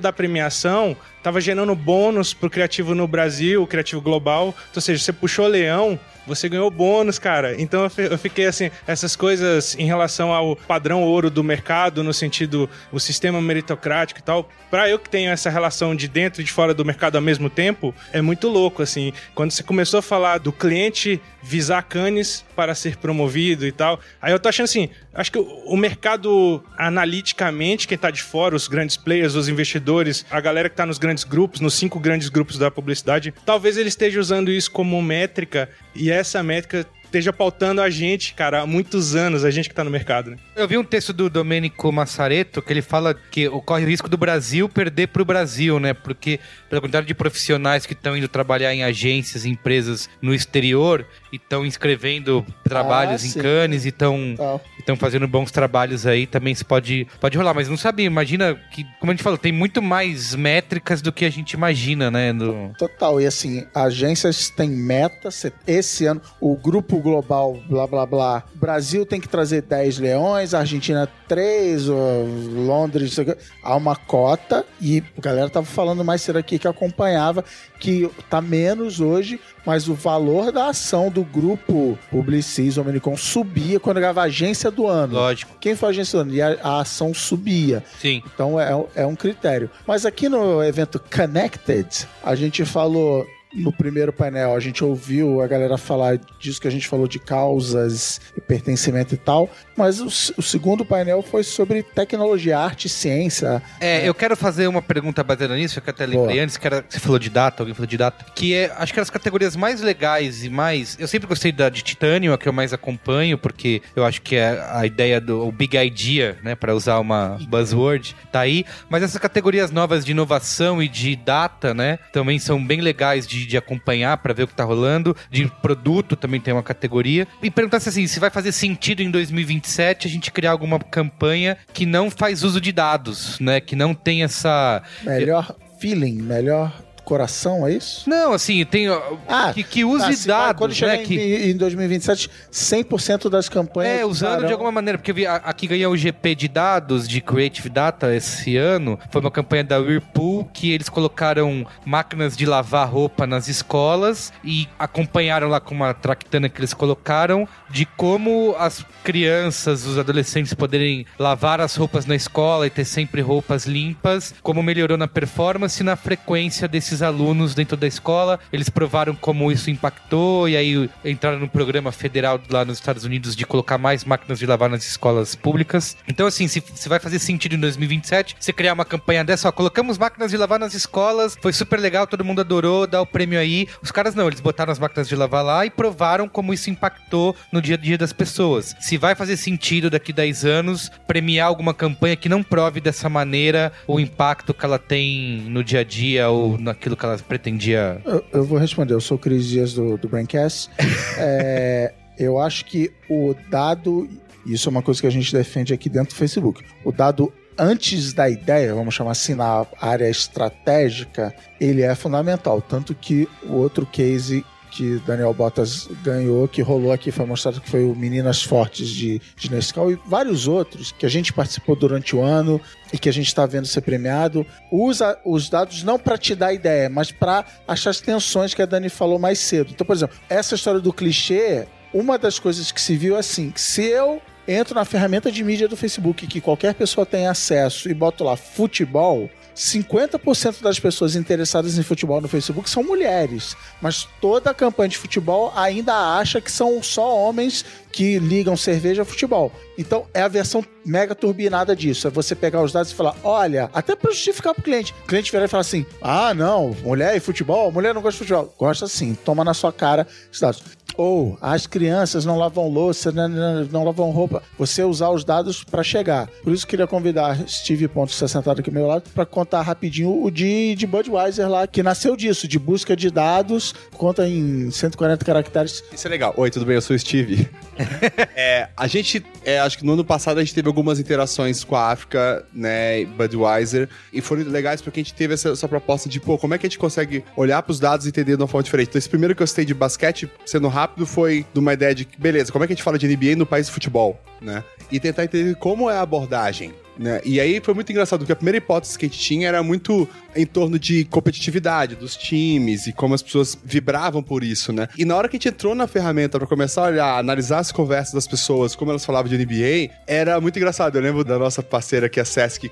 da premiação estava gerando bônus pro criativo no Brasil, o criativo global. Então, ou seja, você puxou o leão, você ganhou bônus, cara. Então eu fiquei assim, essas coisas em relação ao padrão ouro do mercado, no sentido, o sistema meritocrático e tal, pra eu que tenho essa relação de dentro e de fora do mercado ao mesmo tempo, é muito louco, assim. Quando você começou a falar do cliente visar Canis para ser promovido e tal, aí eu tô achando assim, acho que o mercado analiticamente, quem tá de fora, os grandes players, os investidores, a galera que tá nos grandes grupos, nos 5 grandes grupos da publicidade, talvez ele esteja usando isso como métrica e essa métrica esteja pautando a gente, cara, há muitos anos, a gente que tá no mercado, né? Eu vi um texto do Domênico Massareto que ele fala que ocorre o risco do Brasil perder pro Brasil, né? Porque, pelo contrário de profissionais que estão indo trabalhar em agências, empresas no exterior e estão inscrevendo trabalhos em Canis e estão fazendo bons trabalhos aí, também isso pode rolar. Mas não sabia, imagina que, como a gente falou, tem muito mais métricas do que a gente imagina, né? Total, e assim, agências têm metas, esse ano, o grupo global, blá, blá, blá. Brasil tem que trazer 10 leões, Argentina 3, Londres... Há uma cota e a galera tava falando mais cedo aqui que acompanhava que tá menos hoje, mas o valor da ação do grupo Publicis, Dominicon, subia quando ganhava a agência do ano. Lógico. Quem foi a agência do ano? E a ação subia. Sim. Então é um critério. Mas aqui no evento Connected, a gente falou... No primeiro painel, a gente ouviu a galera falar disso que a gente falou de causas, pertencimento e tal, mas o segundo painel foi sobre tecnologia, arte e ciência. Eu quero fazer uma pergunta baseada nisso, que eu até lembrei antes, você falou de data, alguém falou de data, que é, acho que as categorias mais legais e mais... Eu sempre gostei da de Titânio, a que eu mais acompanho, porque eu acho que é a ideia o Big Idea, né, pra usar uma buzzword, tá aí, mas essas categorias novas de inovação e de data, né, também são bem legais de acompanhar pra ver o que tá rolando, de produto também tem uma categoria. E perguntar se assim, se vai fazer sentido em 2027 a gente criar alguma campanha que não faz uso de dados, né? Que não tem essa... Melhor feeling, melhor... coração, é isso? Não, assim, tem... que use dados, quando chegar, né? Em 2027, 100% das campanhas... usando de alguma maneira, porque eu vi aqui ganhou o GP de dados, de Creative Data, esse ano. Foi uma campanha da Whirlpool, que eles colocaram máquinas de lavar roupa nas escolas e acompanharam lá com uma tractana que eles colocaram de como as crianças, os adolescentes poderem lavar as roupas na escola e ter sempre roupas limpas, como melhorou na performance e na frequência desses alunos dentro da escola. Eles provaram como isso impactou e aí entraram no programa federal lá nos Estados Unidos de colocar mais máquinas de lavar nas escolas públicas. Então, assim, se vai fazer sentido em 2027, você criar uma campanha dessa, ó, colocamos máquinas de lavar nas escolas, foi super legal, todo mundo adorou, dá o prêmio aí. Os caras não, eles botaram as máquinas de lavar lá e provaram como isso impactou no dia a dia das pessoas. Se vai fazer sentido daqui 10 anos premiar alguma campanha que não prove dessa maneira o impacto que ela tem no dia a dia ou naquilo que ela pretendia... Eu vou responder, eu sou o Cris Dias do Braincast. Eu acho que o dado, isso é uma coisa que a gente defende aqui dentro do Facebook, o dado antes da ideia, vamos chamar assim, na área estratégica, ele é fundamental, tanto que o outro case que Daniel Bottas ganhou, que rolou aqui, foi mostrado que foi o Meninas Fortes de Nescau e vários outros que a gente participou durante o ano e que a gente está vendo ser premiado. Usa os dados não para te dar ideia, mas para achar as tensões que a Dani falou mais cedo. Então, por exemplo, essa história do clichê, uma das coisas que se viu é assim, que se eu entro na ferramenta de mídia do Facebook que qualquer pessoa tem acesso e boto lá futebol... 50% das pessoas interessadas em futebol no Facebook são mulheres, mas toda a campanha de futebol ainda acha que são só homens que ligam cerveja a futebol. Então, é a versão mega turbinada disso. É você pegar os dados e falar, olha, até para justificar pro cliente. O cliente virar e falar assim, não, mulher e futebol? Mulher não gosta de futebol. Gosta sim, toma na sua cara os dados. Ou as crianças não lavam louça, não lavam roupa. Você usar os dados para chegar. Por isso, queria convidar Steve Pontes, que está sentado aqui ao meu lado, para contar rapidinho o de Budweiser lá, que nasceu disso, de busca de dados, conta em 140 caracteres. Isso é legal. Oi, tudo bem? Eu sou o Steve. A gente, acho que no ano passado, a gente teve algumas interações com a África, né, Budweiser, e foram legais porque a gente teve essa proposta de, como é que a gente consegue olhar para os dados e entender de uma forma diferente? Então, esse primeiro que eu citei de basquete, sendo rápido, foi de uma ideia de que, beleza, como é que a gente fala de NBA no país de futebol, né? E tentar entender como é a abordagem, né? E aí foi muito engraçado, porque a primeira hipótese que a gente tinha era muito em torno de competitividade dos times e como as pessoas vibravam por isso, né? E na hora que a gente entrou na ferramenta pra começar a olhar, analisar as conversas das pessoas, como elas falavam de NBA, era muito engraçado. Eu lembro da nossa parceira que é a SESC,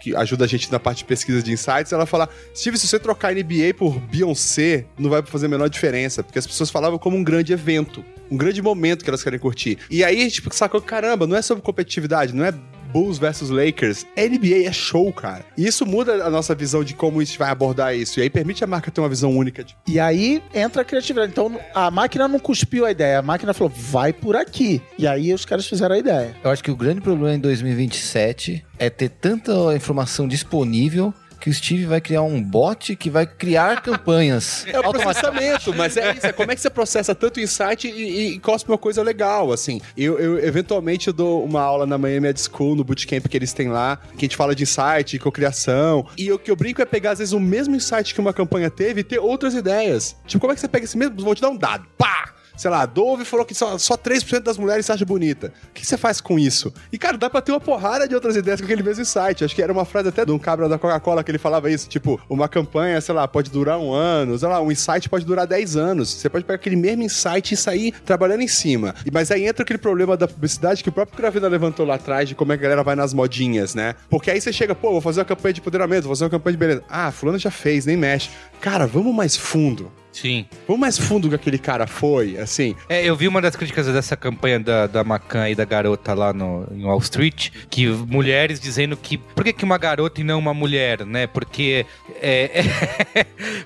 que ajuda a gente na parte de pesquisa de insights, ela fala, Steve, se você trocar NBA por Beyoncé, não vai fazer a menor diferença, porque as pessoas falavam como um grande evento, um grande momento que elas querem curtir. E aí a gente sacou, caramba, não é sobre competitividade, não é Bulls versus Lakers, NBA é show, cara. E isso muda a nossa visão de como a gente vai abordar isso. E aí permite a marca ter uma visão única. E aí entra a criatividade. Então a máquina não cuspiu a ideia. A máquina falou, vai por aqui. E aí os caras fizeram a ideia. Eu acho que o grande problema em 2027 é ter tanta informação disponível que o Steve vai criar um bot que vai criar campanhas. É o processamento, mas é isso. É como é que você processa tanto insight e cospe uma coisa legal, assim. Eu eventualmente eu dou uma aula na Miami Ad School, no bootcamp que eles têm lá, que a gente fala de insight, de cocriação. E o que eu brinco é pegar, às vezes, o mesmo insight que uma campanha teve e ter outras ideias. Tipo, como é que você pega esse mesmo... Vou te dar um dado. Pá! Sei lá, a Dove falou que só 3% das mulheres se acham bonita. O que você faz com isso? E, cara, dá pra ter uma porrada de outras ideias com aquele mesmo insight. Acho que era uma frase até de um cabra da Coca-Cola que ele falava isso. Tipo, uma campanha, sei lá, pode durar um ano. Sei lá, um insight pode durar 10 anos. Você pode pegar aquele mesmo insight e sair trabalhando em cima. Mas aí entra aquele problema da publicidade que o próprio Gravena levantou lá atrás de como é que a galera vai nas modinhas, né? Porque aí você chega, vou fazer uma campanha de empoderamento, vou fazer uma campanha de beleza. Fulano já fez, nem mexe. Cara, vamos mais fundo. Sim. Vamos mais fundo que aquele cara foi, assim. Eu vi uma das críticas dessa campanha da Macan e da garota lá em Wall Street, que mulheres dizendo que... Por que uma garota e não uma mulher, né? Porque...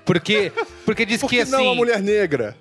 Porque diz que, assim... Por que não uma mulher negra?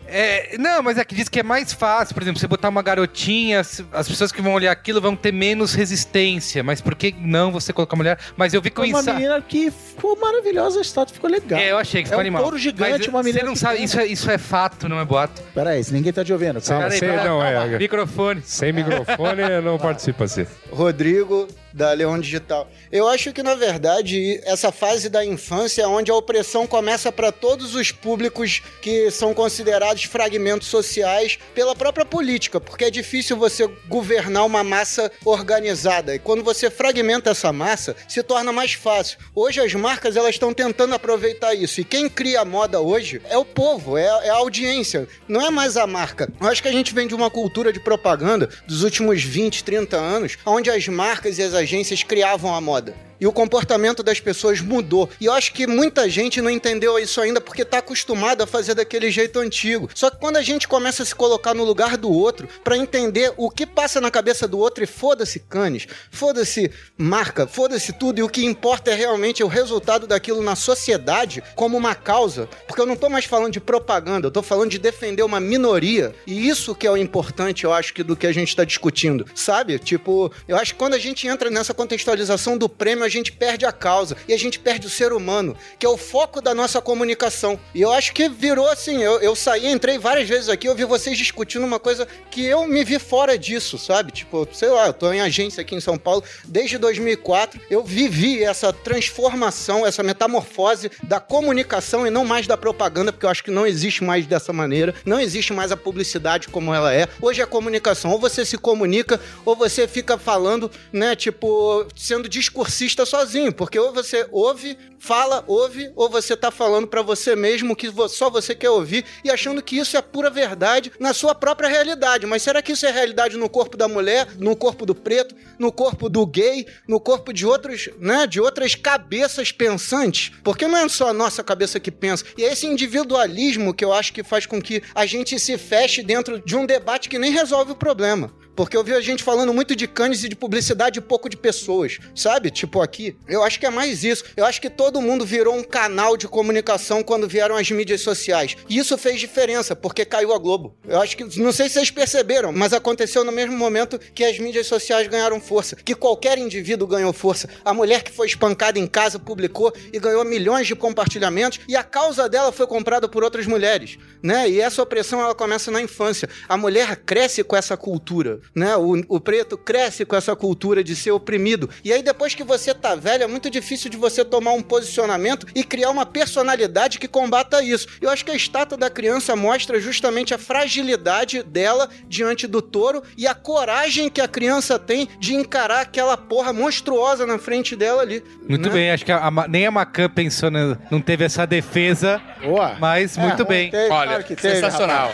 Não, mas é que diz que é mais fácil. Por exemplo, você botar uma garotinha, as pessoas que vão olhar aquilo vão ter menos resistência. Mas por que não você colocar mulher? Mas eu vi que uma menina que ficou maravilhosa, a estátua ficou legal. Eu achei que ficou animal. Um touro gigante, mas uma menina... Você não sabe, isso é fato, não é boato. Peraí, ninguém tá te ouvindo. Calma, não, microfone. Sem microfone, não participa assim. Rodrigo... da Leão Digital. Eu acho que, na verdade, essa fase da infância é onde a opressão começa para todos os públicos que são considerados fragmentos sociais pela própria política, porque é difícil você governar uma massa organizada. E quando você fragmenta essa massa, se torna mais fácil. Hoje as marcas, elas estão tentando aproveitar isso. E quem cria a moda hoje é o povo, é a audiência, não é mais a marca. Eu acho que a gente vem de uma cultura de propaganda dos últimos 20, 30 anos, onde as marcas e as agências criavam a moda. E o comportamento das pessoas mudou. E eu acho que muita gente não entendeu isso ainda porque está acostumado a fazer daquele jeito antigo. Só que quando a gente começa a se colocar no lugar do outro para entender o que passa na cabeça do outro, e foda-se Canis, foda-se marca, foda-se tudo, e o que importa é realmente o resultado daquilo na sociedade como uma causa. Porque eu não tô mais falando de propaganda, eu tô falando de defender uma minoria. E isso que é o importante, eu acho, que do que a gente está discutindo, sabe? Tipo, eu acho que quando a gente entra nessa contextualização do prêmio, a gente perde a causa e a gente perde o ser humano, que é o foco da nossa comunicação. E eu acho que virou assim, eu saí, entrei várias vezes aqui, eu vi vocês discutindo uma coisa que eu me vi fora disso, sabe? Tipo, sei lá, eu tô em agência aqui em São Paulo desde 2004, eu vivi essa transformação, essa metamorfose da comunicação e não mais da propaganda, porque eu acho que não existe mais dessa maneira, não existe mais a publicidade como ela é. Hoje é comunicação, ou você se comunica, ou você fica falando, né, tipo, sendo discursista sozinho, porque ou você ouve, fala, ouve, ou você tá falando pra você mesmo que só você quer ouvir e achando que isso é pura verdade na sua própria realidade. Mas será que isso é realidade no corpo da mulher, no corpo do preto, no corpo do gay, no corpo de outros, né, de outras cabeças pensantes? Porque não é só a nossa cabeça que pensa. E é esse individualismo que eu acho que faz com que a gente se feche dentro de um debate que nem resolve o problema. Porque eu vi a gente falando muito de Canis e de publicidade e pouco de pessoas, sabe? Tipo, aqui, eu acho que é mais isso. Eu acho que todo mundo virou um canal de comunicação quando vieram as mídias sociais. E isso fez diferença, porque caiu a Globo. Eu acho que, não sei se vocês perceberam, mas aconteceu no mesmo momento que as mídias sociais ganharam força, que qualquer indivíduo ganhou força. A mulher que foi espancada em casa publicou e ganhou milhões de compartilhamentos, e a causa dela foi comprada por outras mulheres, né? E essa opressão, ela começa na infância. A mulher cresce com essa cultura, né? O preto cresce com essa cultura de ser oprimido. E aí, depois que você tá velho, é muito difícil de você tomar um posicionamento e criar uma personalidade que combata isso. Eu acho que a estátua da criança mostra justamente a fragilidade dela diante do touro e a coragem que a criança tem de encarar aquela porra monstruosa na frente dela ali. Muito, né? Bem, acho que nem a Macan pensou, não teve essa defesa. Boa. Mas muito bem. Teve, olha, claro que teve, sensacional.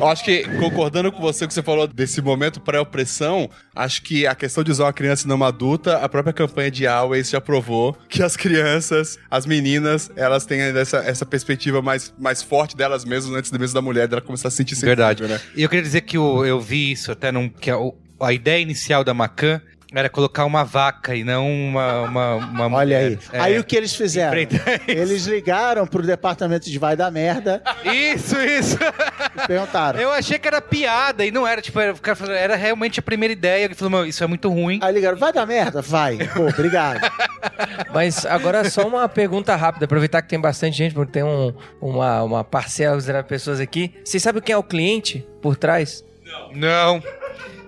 Acho que, concordando com você, que você falou desse momento pré-opressão, acho que a questão de usar uma criança e não uma adulta, a própria campanha de Always já provou que as crianças, as meninas, elas têm essa perspectiva mais forte delas mesmas antes mesmo da mulher, dela começar a sentir sentido. Verdade. Né? E eu queria dizer que eu vi isso até, a ideia inicial da Macan era colocar uma vaca e não uma olha mulher. Aí. Aí o que eles fizeram? Eles ligaram pro departamento de vai da merda. Isso. E perguntaram. Eu achei que era piada e não era. Tipo, o cara falou, era realmente a primeira ideia. Ele falou, isso é muito ruim. Aí ligaram, vai da merda? Vai. Pô, obrigado. Mas agora só uma pergunta rápida. Aproveitar que tem bastante gente, porque tem uma parcela de pessoas aqui. Vocês sabem quem é o cliente por trás? Não.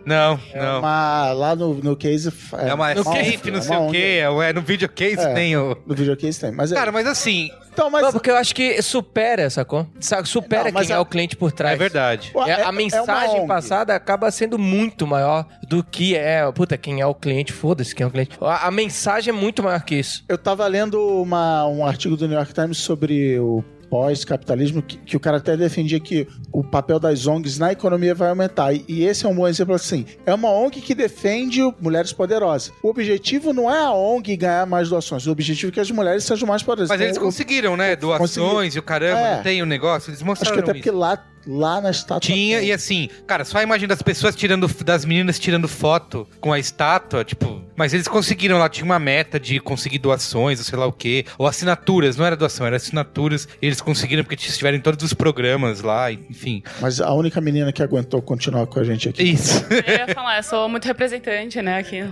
Não. Lá no case... É uma safe, não sei o quê. No videocase tem o... No videocase tem, mas... Cara, mas assim... Então, mas... Não, porque eu acho que supera, sacou? Supera quem é o cliente por trás. É verdade. A mensagem passada acaba sendo muito maior do que é... Puta, quem é o cliente? Foda-se quem é o cliente. A mensagem é muito maior que isso. Eu tava lendo um artigo do New York Times sobre o pós-capitalismo, que o cara até defendia que o papel das ONGs na economia vai aumentar. E esse é um bom exemplo assim. É uma ONG que defende mulheres poderosas. O objetivo não é a ONG ganhar mais doações. O objetivo é que as mulheres sejam mais poderosas. Mas eles conseguiram, né? Doações e o caramba, não tem o negócio. Eles mostraram isso. Acho que até porque lá na estátua... Tinha, e assim... Cara, só a imagem das pessoas das meninas tirando foto com a estátua, tipo... Mas eles conseguiram lá, tinha uma meta de conseguir doações, ou sei lá o quê, ou assinaturas, não era doação, era assinaturas. Eles conseguiram porque estiveram em todos os programas lá, enfim. Mas a única menina que aguentou continuar com a gente aqui. Isso. Eu ia falar, eu sou muito representante, né, aqui.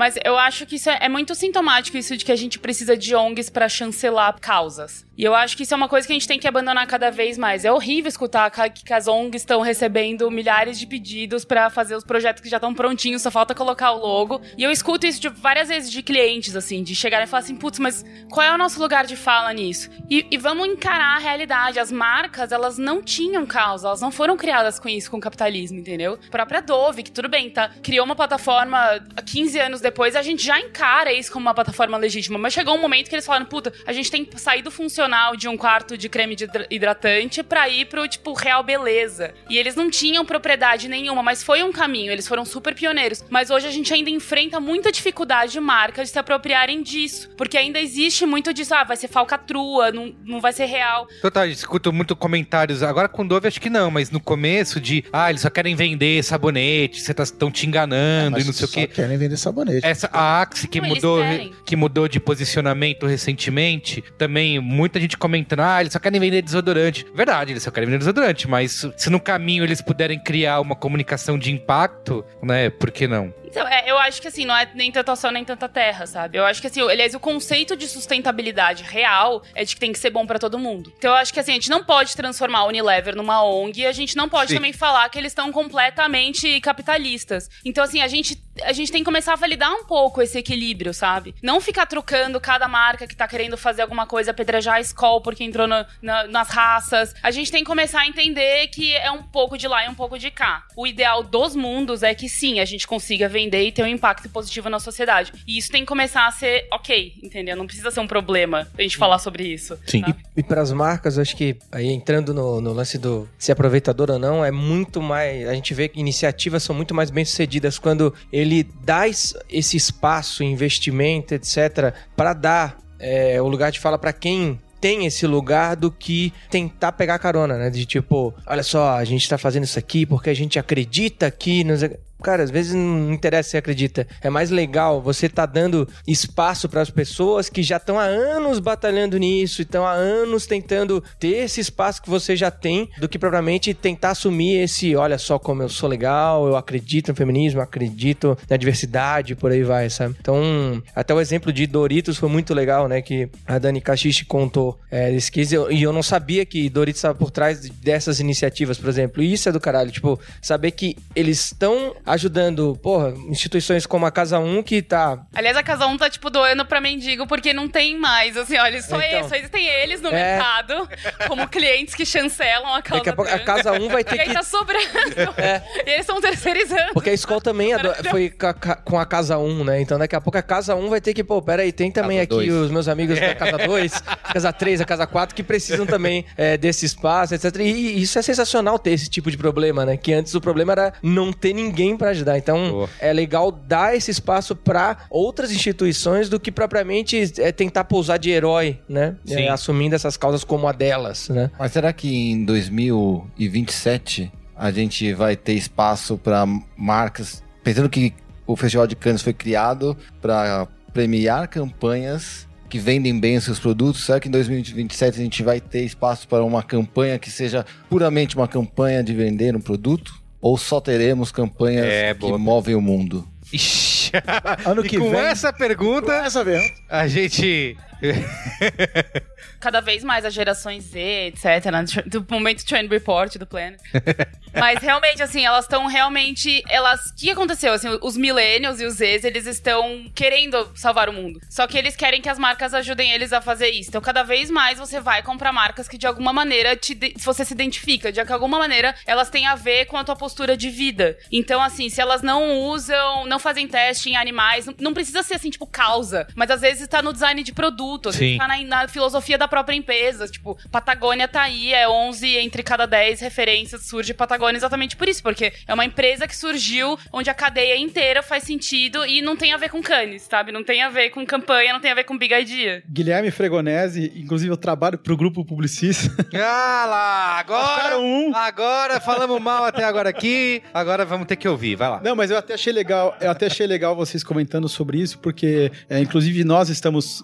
Mas eu acho que isso é muito sintomático, isso de que a gente precisa de ONGs para chancelar causas. E eu acho que isso é uma coisa que a gente tem que abandonar cada vez mais. É horrível escutar que as ONGs estão recebendo milhares de pedidos para fazer os projetos que já estão prontinhos, só falta colocar o logo. E eu escuto isso de várias vezes de clientes, assim, de chegarem e falar assim, putz, mas qual é o nosso lugar de fala nisso? E vamos encarar a realidade. As marcas, elas não tinham causa, elas não foram criadas com isso, com o capitalismo, entendeu? A própria Dove, que tudo bem, tá, criou uma plataforma 15 anos depois, a gente já encara isso como uma plataforma legítima, mas chegou um momento que eles falaram, puta, a gente tem que sair do funcionamento de um quarto de creme de hidratante pra ir pro, tipo, real beleza. E eles não tinham propriedade nenhuma, mas foi um caminho, eles foram super pioneiros. Mas hoje a gente ainda enfrenta muita dificuldade de marcas de se apropriarem disso, porque ainda existe muito disso, vai ser falcatrua, não vai ser real. Total, eu escuto muito comentários, agora com Dove acho que não, mas no começo de, eles só querem vender sabonete, vocês estão te enganando e não sei o quê. Só querem vender sabonete. A Axe, que mudou de posicionamento recentemente, também muita gente comentando, eles só querem vender desodorante. Verdade, eles só querem vender desodorante, mas se no caminho eles puderem criar uma comunicação de impacto, né, por que não? Então, eu acho que assim, não é nem tanta ação nem tanta terra, sabe? Eu acho que assim, aliás, o conceito de sustentabilidade real é de que tem que ser bom pra todo mundo. Então eu acho que assim, a gente não pode transformar a Unilever numa ONG, e a gente não pode também falar que eles estão completamente capitalistas. Então assim, a gente tem que começar a validar um pouco esse equilíbrio, sabe? Não ficar trocando cada marca que tá querendo fazer alguma coisa, apedrejar a Skol porque entrou nas raças. A gente tem que começar a entender que é um pouco de lá e um pouco de cá. O ideal dos mundos é que sim, a gente consiga vender e ter um impacto positivo na sociedade. E isso tem que começar a ser ok, entendeu? Não precisa ser um problema a gente falar sobre isso. Sim. Tá? E para as marcas, acho que aí entrando no lance do ser aproveitador ou não, é muito mais... A gente vê que iniciativas são muito mais bem-sucedidas quando ele dá esse espaço, investimento, etc., para dar o lugar de fala para quem... tem esse lugar do que tentar pegar carona, né? De tipo, olha só, a gente tá fazendo isso aqui porque a gente acredita que... Cara, às vezes não interessa se acredita. É mais legal você tá dando espaço para as pessoas que já estão há anos batalhando nisso, estão há anos tentando ter esse espaço que você já tem, do que propriamente tentar assumir esse, olha só como eu sou legal, eu acredito no feminismo, acredito na diversidade, por aí vai, sabe? Então, até o exemplo de Doritos foi muito legal, né? Que a Dani Castilho contou. E eu não sabia que Doritos estava por trás dessas iniciativas, por exemplo. E isso é do caralho, tipo, saber que eles estão ajudando, instituições como a Casa 1 que tá... Aliás, a Casa 1 tá, doando pra mendigo, porque não tem mais, assim, olha, só existem eles no mercado, como clientes que chancelam a Casa 1. A Casa 1 vai ter que... E aí tá sobrando. E eles estão terceirizando. Porque a escola também foi com a Casa 1, né? Então, daqui a pouco a Casa 1 vai ter que, peraí, tem também Casa aqui 2. Os meus amigos da Casa 2, Casa 3, a Casa 4, que precisam também desse espaço, etc. E isso é sensacional ter esse tipo de problema, né? Que antes o problema era não ter ninguém para ajudar. Então, é legal dar esse espaço para outras instituições do que propriamente tentar pousar de herói, né? Assumindo essas causas como a delas, né? Mas será que em 2027 a gente vai ter espaço para marcas, pensando que o Festival de Cannes foi criado para premiar campanhas que vendem bem os seus produtos? Será que em 2027 a gente vai ter espaço para uma campanha que seja puramente uma campanha de vender um produto? Ou só teremos campanhas que movem o mundo? Ixi. Ano que vem. Com essa pergunta, a gente... Cada vez mais as gerações Z, etc., do momento Trend Report do Planet. Mas realmente, assim, elas estão realmente... O que aconteceu? Assim, os millennials e os Zs, eles estão querendo salvar o mundo. Só que eles querem que as marcas ajudem eles a fazer isso. Então, cada vez mais você vai comprar marcas que, de alguma maneira, você se identifica. De alguma maneira, elas têm a ver com a tua postura de vida. Então, assim, se elas não usam, não fazem teste em animais, não precisa ser, assim, causa. Mas, às vezes, está no design de produto. Às vezes, está na filosofia da própria empresa. Patagônia tá aí, 11 entre cada 10 referências surge Patagônia. Exatamente por isso, porque é uma empresa que surgiu onde a cadeia inteira faz sentido e não tem a ver com Canis, sabe? Não tem a ver com campanha, não tem a ver com Big Idea. Guilherme Fregonese, inclusive eu trabalho pro grupo Publicis. Agora falamos mal até agora aqui, agora vamos ter que ouvir, vai lá. Não, mas eu até achei legal vocês comentando sobre isso, porque inclusive nós estamos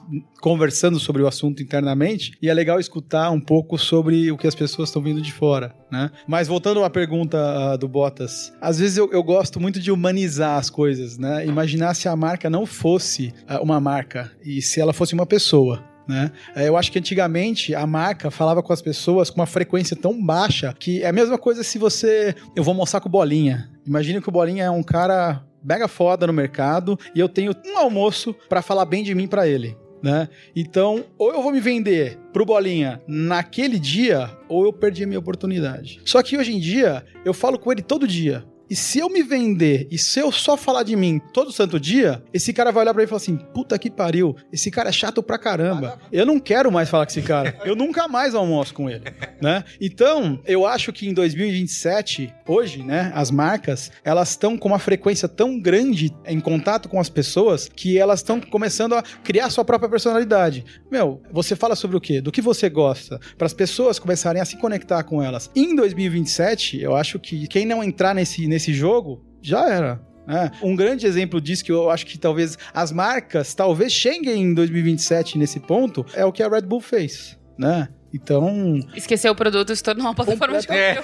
conversando sobre o assunto internamente, e é legal escutar um pouco sobre o que as pessoas estão vendo de fora, né? Mas voltando à pergunta do Bottas, às vezes eu gosto muito de humanizar as coisas, né? Imaginar se a marca não fosse uma marca e se ela fosse uma pessoa, né? Eu acho que antigamente a marca falava com as pessoas com uma frequência tão baixa que é a mesma coisa se você... Eu vou almoçar com o Bolinha. Imagina que o Bolinha é um cara mega foda no mercado e eu tenho um almoço pra falar bem de mim pra ele, né? Então, ou eu vou me vender pro Bolinha naquele dia, ou eu perdi a minha oportunidade. Só que hoje em dia, eu falo com ele todo dia. E se eu me vender, e se eu só falar de mim todo santo dia, esse cara vai olhar pra mim e falar assim, puta que pariu, esse cara é chato pra caramba, eu não quero mais falar com esse cara, eu nunca mais almoço com ele, né? Então, eu acho que em 2027, hoje, né, as marcas, elas estão com uma frequência tão grande em contato com as pessoas, que elas estão começando a criar sua própria personalidade. Meu, você fala sobre o quê? Do que você gosta? Para as pessoas começarem a se conectar com elas. Em 2027, eu acho que quem não entrar nesse jogo, já era. É. Um grande exemplo disso que eu acho que talvez as marcas talvez cheguem em 2027 nesse ponto, é o que a Red Bull fez, né? Então... Esqueceu o produto e se tornou uma plataforma de conteúdo.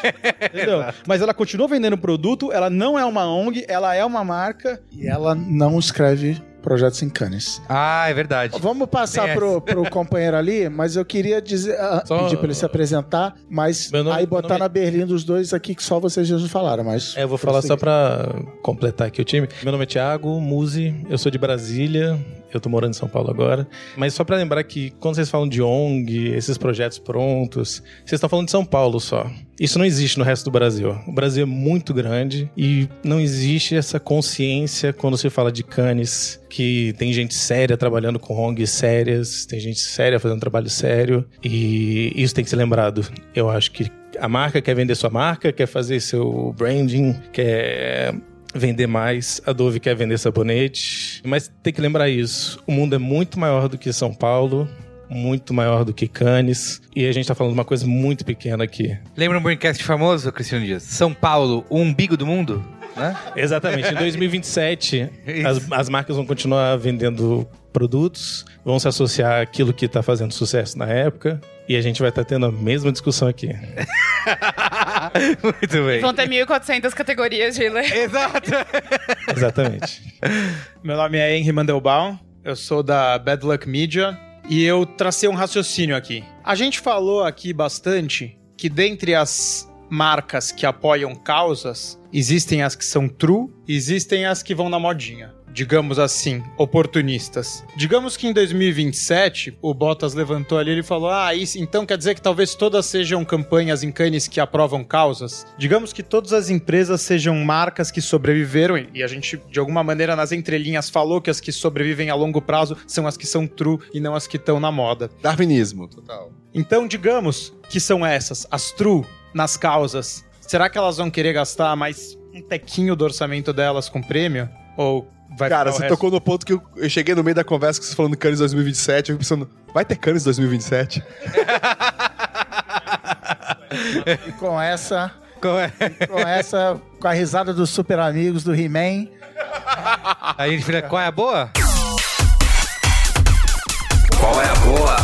Entendeu? Mas ela continua vendendo o produto, ela não é uma ONG, ela é uma marca. E ela não escreve projetos em Canis. Ah, é verdade. Vamos passar pro companheiro ali, mas eu queria dizer, pedir pra ele se apresentar, mas nome, aí botar na berlinda dos dois aqui, que só vocês já falaram, mas... É, eu vou falar só pra completar aqui o time. Meu nome é Thiago Muzi, eu sou de Brasília, eu tô morando em São Paulo agora, mas só pra lembrar que quando vocês falam de ONG, esses projetos prontos, vocês estão falando de São Paulo só. Isso não existe no resto do Brasil. O Brasil é muito grande e não existe essa consciência quando se fala de Canis, que tem gente séria trabalhando com ONGs sérias, tem gente séria fazendo trabalho sério, e isso tem que ser lembrado. Eu acho que a marca quer vender sua marca, quer fazer seu branding, quer vender mais, a Dove quer vender sabonete, mas tem que lembrar isso. O mundo é muito maior do que São Paulo, muito maior do que Canis, e a gente tá falando de uma coisa muito pequena aqui. Lembra um Braincast famoso, Cristiano Dias? São Paulo, o umbigo do mundo? Né? Exatamente. Em 2027, as marcas vão continuar vendendo produtos, vão se associar àquilo que tá fazendo sucesso na época, e a gente vai estar tendo a mesma discussão aqui. Muito bem. Vão ter 1.400 categorias de leilão. Exato. Exatamente. Meu nome é Henry Mandelbaum, eu sou da Bad Luck Media, e eu tracei um raciocínio aqui. A gente falou aqui bastante que dentre as marcas que apoiam causas, existem as que são true, existem as que vão na modinha. Digamos assim, oportunistas. Digamos que em 2027, o Bottas levantou ali e ele falou, isso então quer dizer que talvez todas sejam campanhas em Canis que aprovam causas? Digamos que todas as empresas sejam marcas que sobreviveram, e a gente, de alguma maneira, nas entrelinhas falou que as que sobrevivem a longo prazo são as que são true e não as que estão na moda. Darwinismo. Total. Então, digamos que são essas, as true nas causas. Será que elas vão querer gastar mais um tequinho do orçamento delas com prêmio? Ou... Cara, você tocou no ponto que eu cheguei no meio da conversa que você falando Canis 2027, eu fiquei pensando, vai ter Canis 2027? E com a risada dos super amigos do He-Man. Aí ele fica, qual é a boa? Qual é a boa?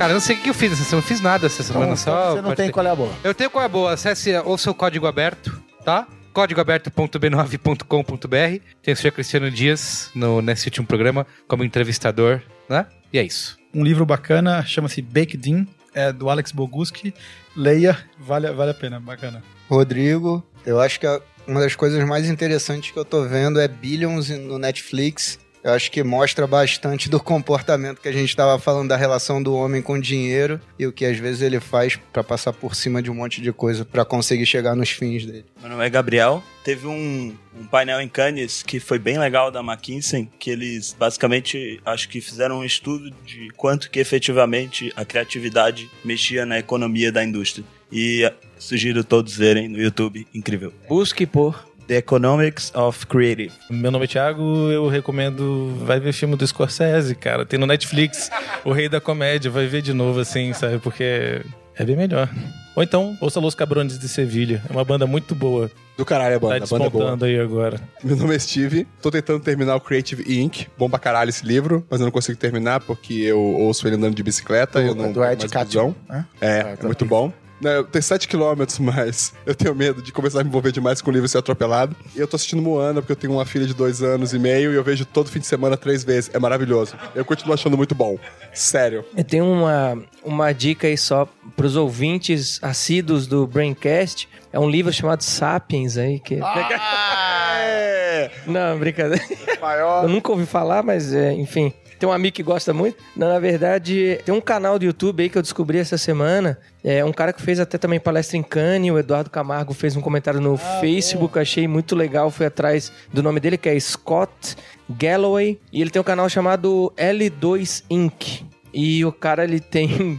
Cara, eu não sei o que eu fiz essa semana, eu não fiz nada essa semana. Só você não tem qual é a boa. Eu tenho qual é a boa, acesse ou seu Código Aberto, tá? códigoaberto.b9.com.br. Tem o senhor Cristiano Dias nesse último programa como entrevistador, né? E é isso. Um livro bacana, chama-se Baked In, é do Alex Boguski. Leia, vale a pena, bacana. Rodrigo, eu acho que uma das coisas mais interessantes que eu tô vendo é Billions no Netflix. Eu acho que mostra bastante do comportamento que a gente estava falando, da relação do homem com o dinheiro e o que às vezes ele faz para passar por cima de um monte de coisa para conseguir chegar nos fins dele. Meu nome é Gabriel. Teve um painel em Canis que foi bem legal da McKinsey, que eles basicamente, acho que fizeram um estudo de quanto que efetivamente a criatividade mexia na economia da indústria. E sugiro todos verem no YouTube. Incrível. Busque por... The Economics of Creative. Meu nome é Thiago, eu recomendo, vai ver filme do Scorsese, cara. Tem no Netflix, O Rei da Comédia, vai ver de novo, assim, sabe? Porque é bem melhor. Ou então, ouça Los Cabrones de Sevilha. É uma banda muito boa. Do caralho, a banda. Tá despontando aí agora. Meu nome é Steve. Tô tentando terminar o Creative Inc. Bom pra caralho esse livro, mas eu não consigo terminar porque eu ouço ele andando de bicicleta. Do Ed Catchon. É muito bom. Eu tenho 7 km, mas eu tenho medo de começar a me envolver demais com o livro e ser atropelado. E eu tô assistindo Moana, porque eu tenho uma filha de 2 anos e meio e eu vejo todo fim de semana 3 vezes. É maravilhoso. Eu continuo achando muito bom. Sério. Eu tenho uma dica aí só pros ouvintes assíduos do Braincast. É um livro chamado Sapiens aí, que... Não, brincadeira. Maior. Eu nunca ouvi falar, mas enfim... Tem um amigo que gosta muito. Na verdade, tem um canal do YouTube aí que eu descobri essa semana. É um cara que fez até também palestra em Cannes. O Eduardo Camargo fez um comentário no Facebook. Bom. Achei muito legal. Fui atrás do nome dele, que é Scott Galloway. E ele tem um canal chamado L2 Inc. E o cara, ele tem...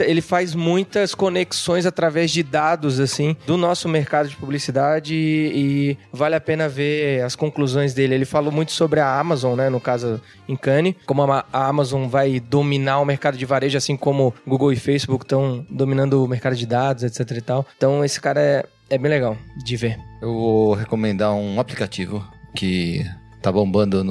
ele faz muitas conexões através de dados, assim, do nosso mercado de publicidade e vale a pena ver as conclusões dele. Ele falou muito sobre a Amazon, né, no caso em Cannes, como a Amazon vai dominar o mercado de varejo, assim como Google e Facebook estão dominando o mercado de dados, etc e tal. Então, esse cara é bem legal de ver. Eu vou recomendar um aplicativo que tá bombando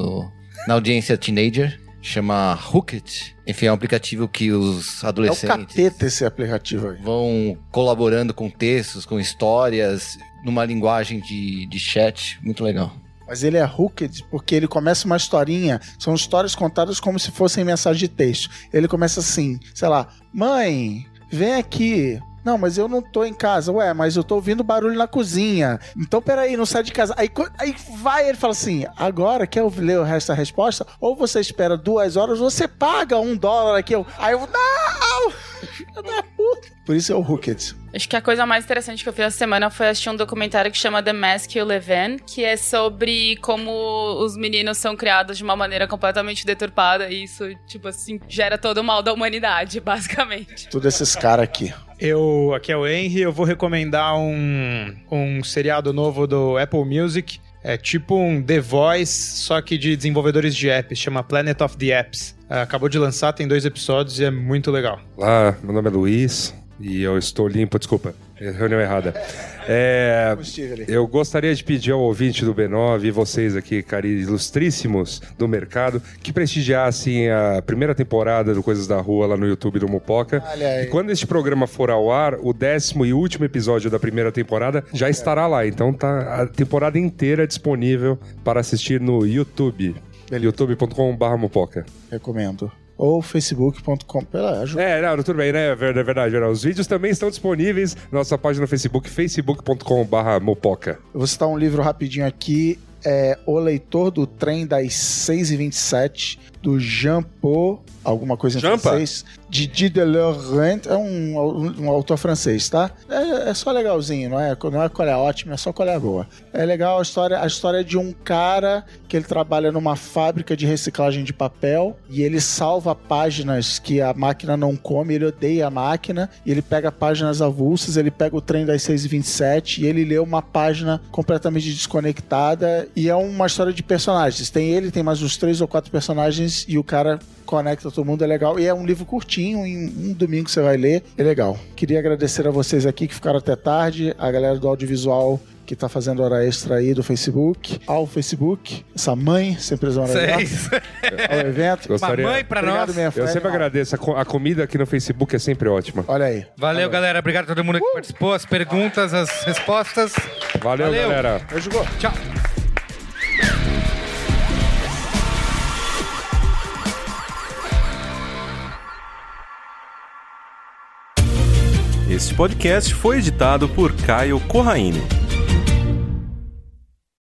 na audiência teenager. Chama Hooked. Enfim, é um aplicativo que os adolescentes... É o capeta esse aplicativo aí. Vão colaborando com textos, com histórias, numa linguagem de chat. Muito legal. Mas ele é hooked porque ele começa uma historinha. São histórias contadas como se fossem mensagem de texto. Ele começa assim, sei lá... Mãe, vem aqui... Não, mas eu não tô em casa. Ué, mas eu tô ouvindo barulho na cozinha. Então, peraí, não sai de casa. Aí vai, ele fala assim, agora quer ler o resto da resposta? Ou você espera 2 horas, ou você paga $1 aqui. Aí eu vou... Não! Por isso é o Hooked. Acho que a coisa mais interessante que eu fiz essa semana foi assistir um documentário que chama The Mask You Live In, que é sobre como os meninos são criados de uma maneira completamente deturpada e isso, tipo assim, gera todo o mal da humanidade, basicamente. Tudo esses caras aqui. Aqui é o Henry, eu vou recomendar um seriado novo do Apple Music. É tipo um The Voice, só que de desenvolvedores de apps. Chama Planet of the Apps. Acabou de lançar, tem 2 episódios e é muito legal. Olá, meu nome é Luiz e eu estou limpo, desculpa, reunião errada. Eu gostaria de pedir ao ouvinte do B9 e vocês aqui, caris ilustríssimos do mercado, que prestigiassem a primeira temporada do Coisas da Rua lá no YouTube do Mupoca. E quando este programa for ao ar, o 10º e último episódio da primeira temporada já estará lá. Então tá a temporada inteira disponível para assistir no YouTube. youtube.com/mupoca. Recomendo. Ou facebook.com. Não, tudo bem, né? É verdade. Os vídeos também estão disponíveis na nossa página no Facebook, facebook.com/mupoca. Eu vou citar um livro rapidinho aqui. É O Leitor do Trem das 6h27, do Jean-Paul, alguma coisa em francês. Didier de Laurent, é um autor francês, tá? É só legalzinho, não é colher ótima, é só colher boa. É legal a história de um cara que ele trabalha numa fábrica de reciclagem de papel e ele salva páginas que a máquina não come, ele odeia a máquina, e ele pega páginas avulsas, ele pega o trem das 6h27 e ele lê uma página completamente desconectada. E é uma história de personagens. Tem ele, tem mais uns 3 ou 4 personagens e o cara conecta todo mundo, é legal. E é um livro curtinho, em um domingo você vai ler, é legal. Queria agradecer a vocês aqui que ficaram até tarde, a galera do audiovisual que tá fazendo hora extra aí do Facebook, ao Facebook, essa mãe, sempre fez uma hora extra, ao evento. Gostaria. Uma mãe pra obrigado, nós. Minha filha. Eu sempre agradeço, a comida aqui no Facebook é sempre ótima. Olha aí. Valeu, galera, obrigado a todo mundo que participou, as perguntas, as respostas. Valeu. Galera. Tchau. Este podcast foi editado por Caio Corraine.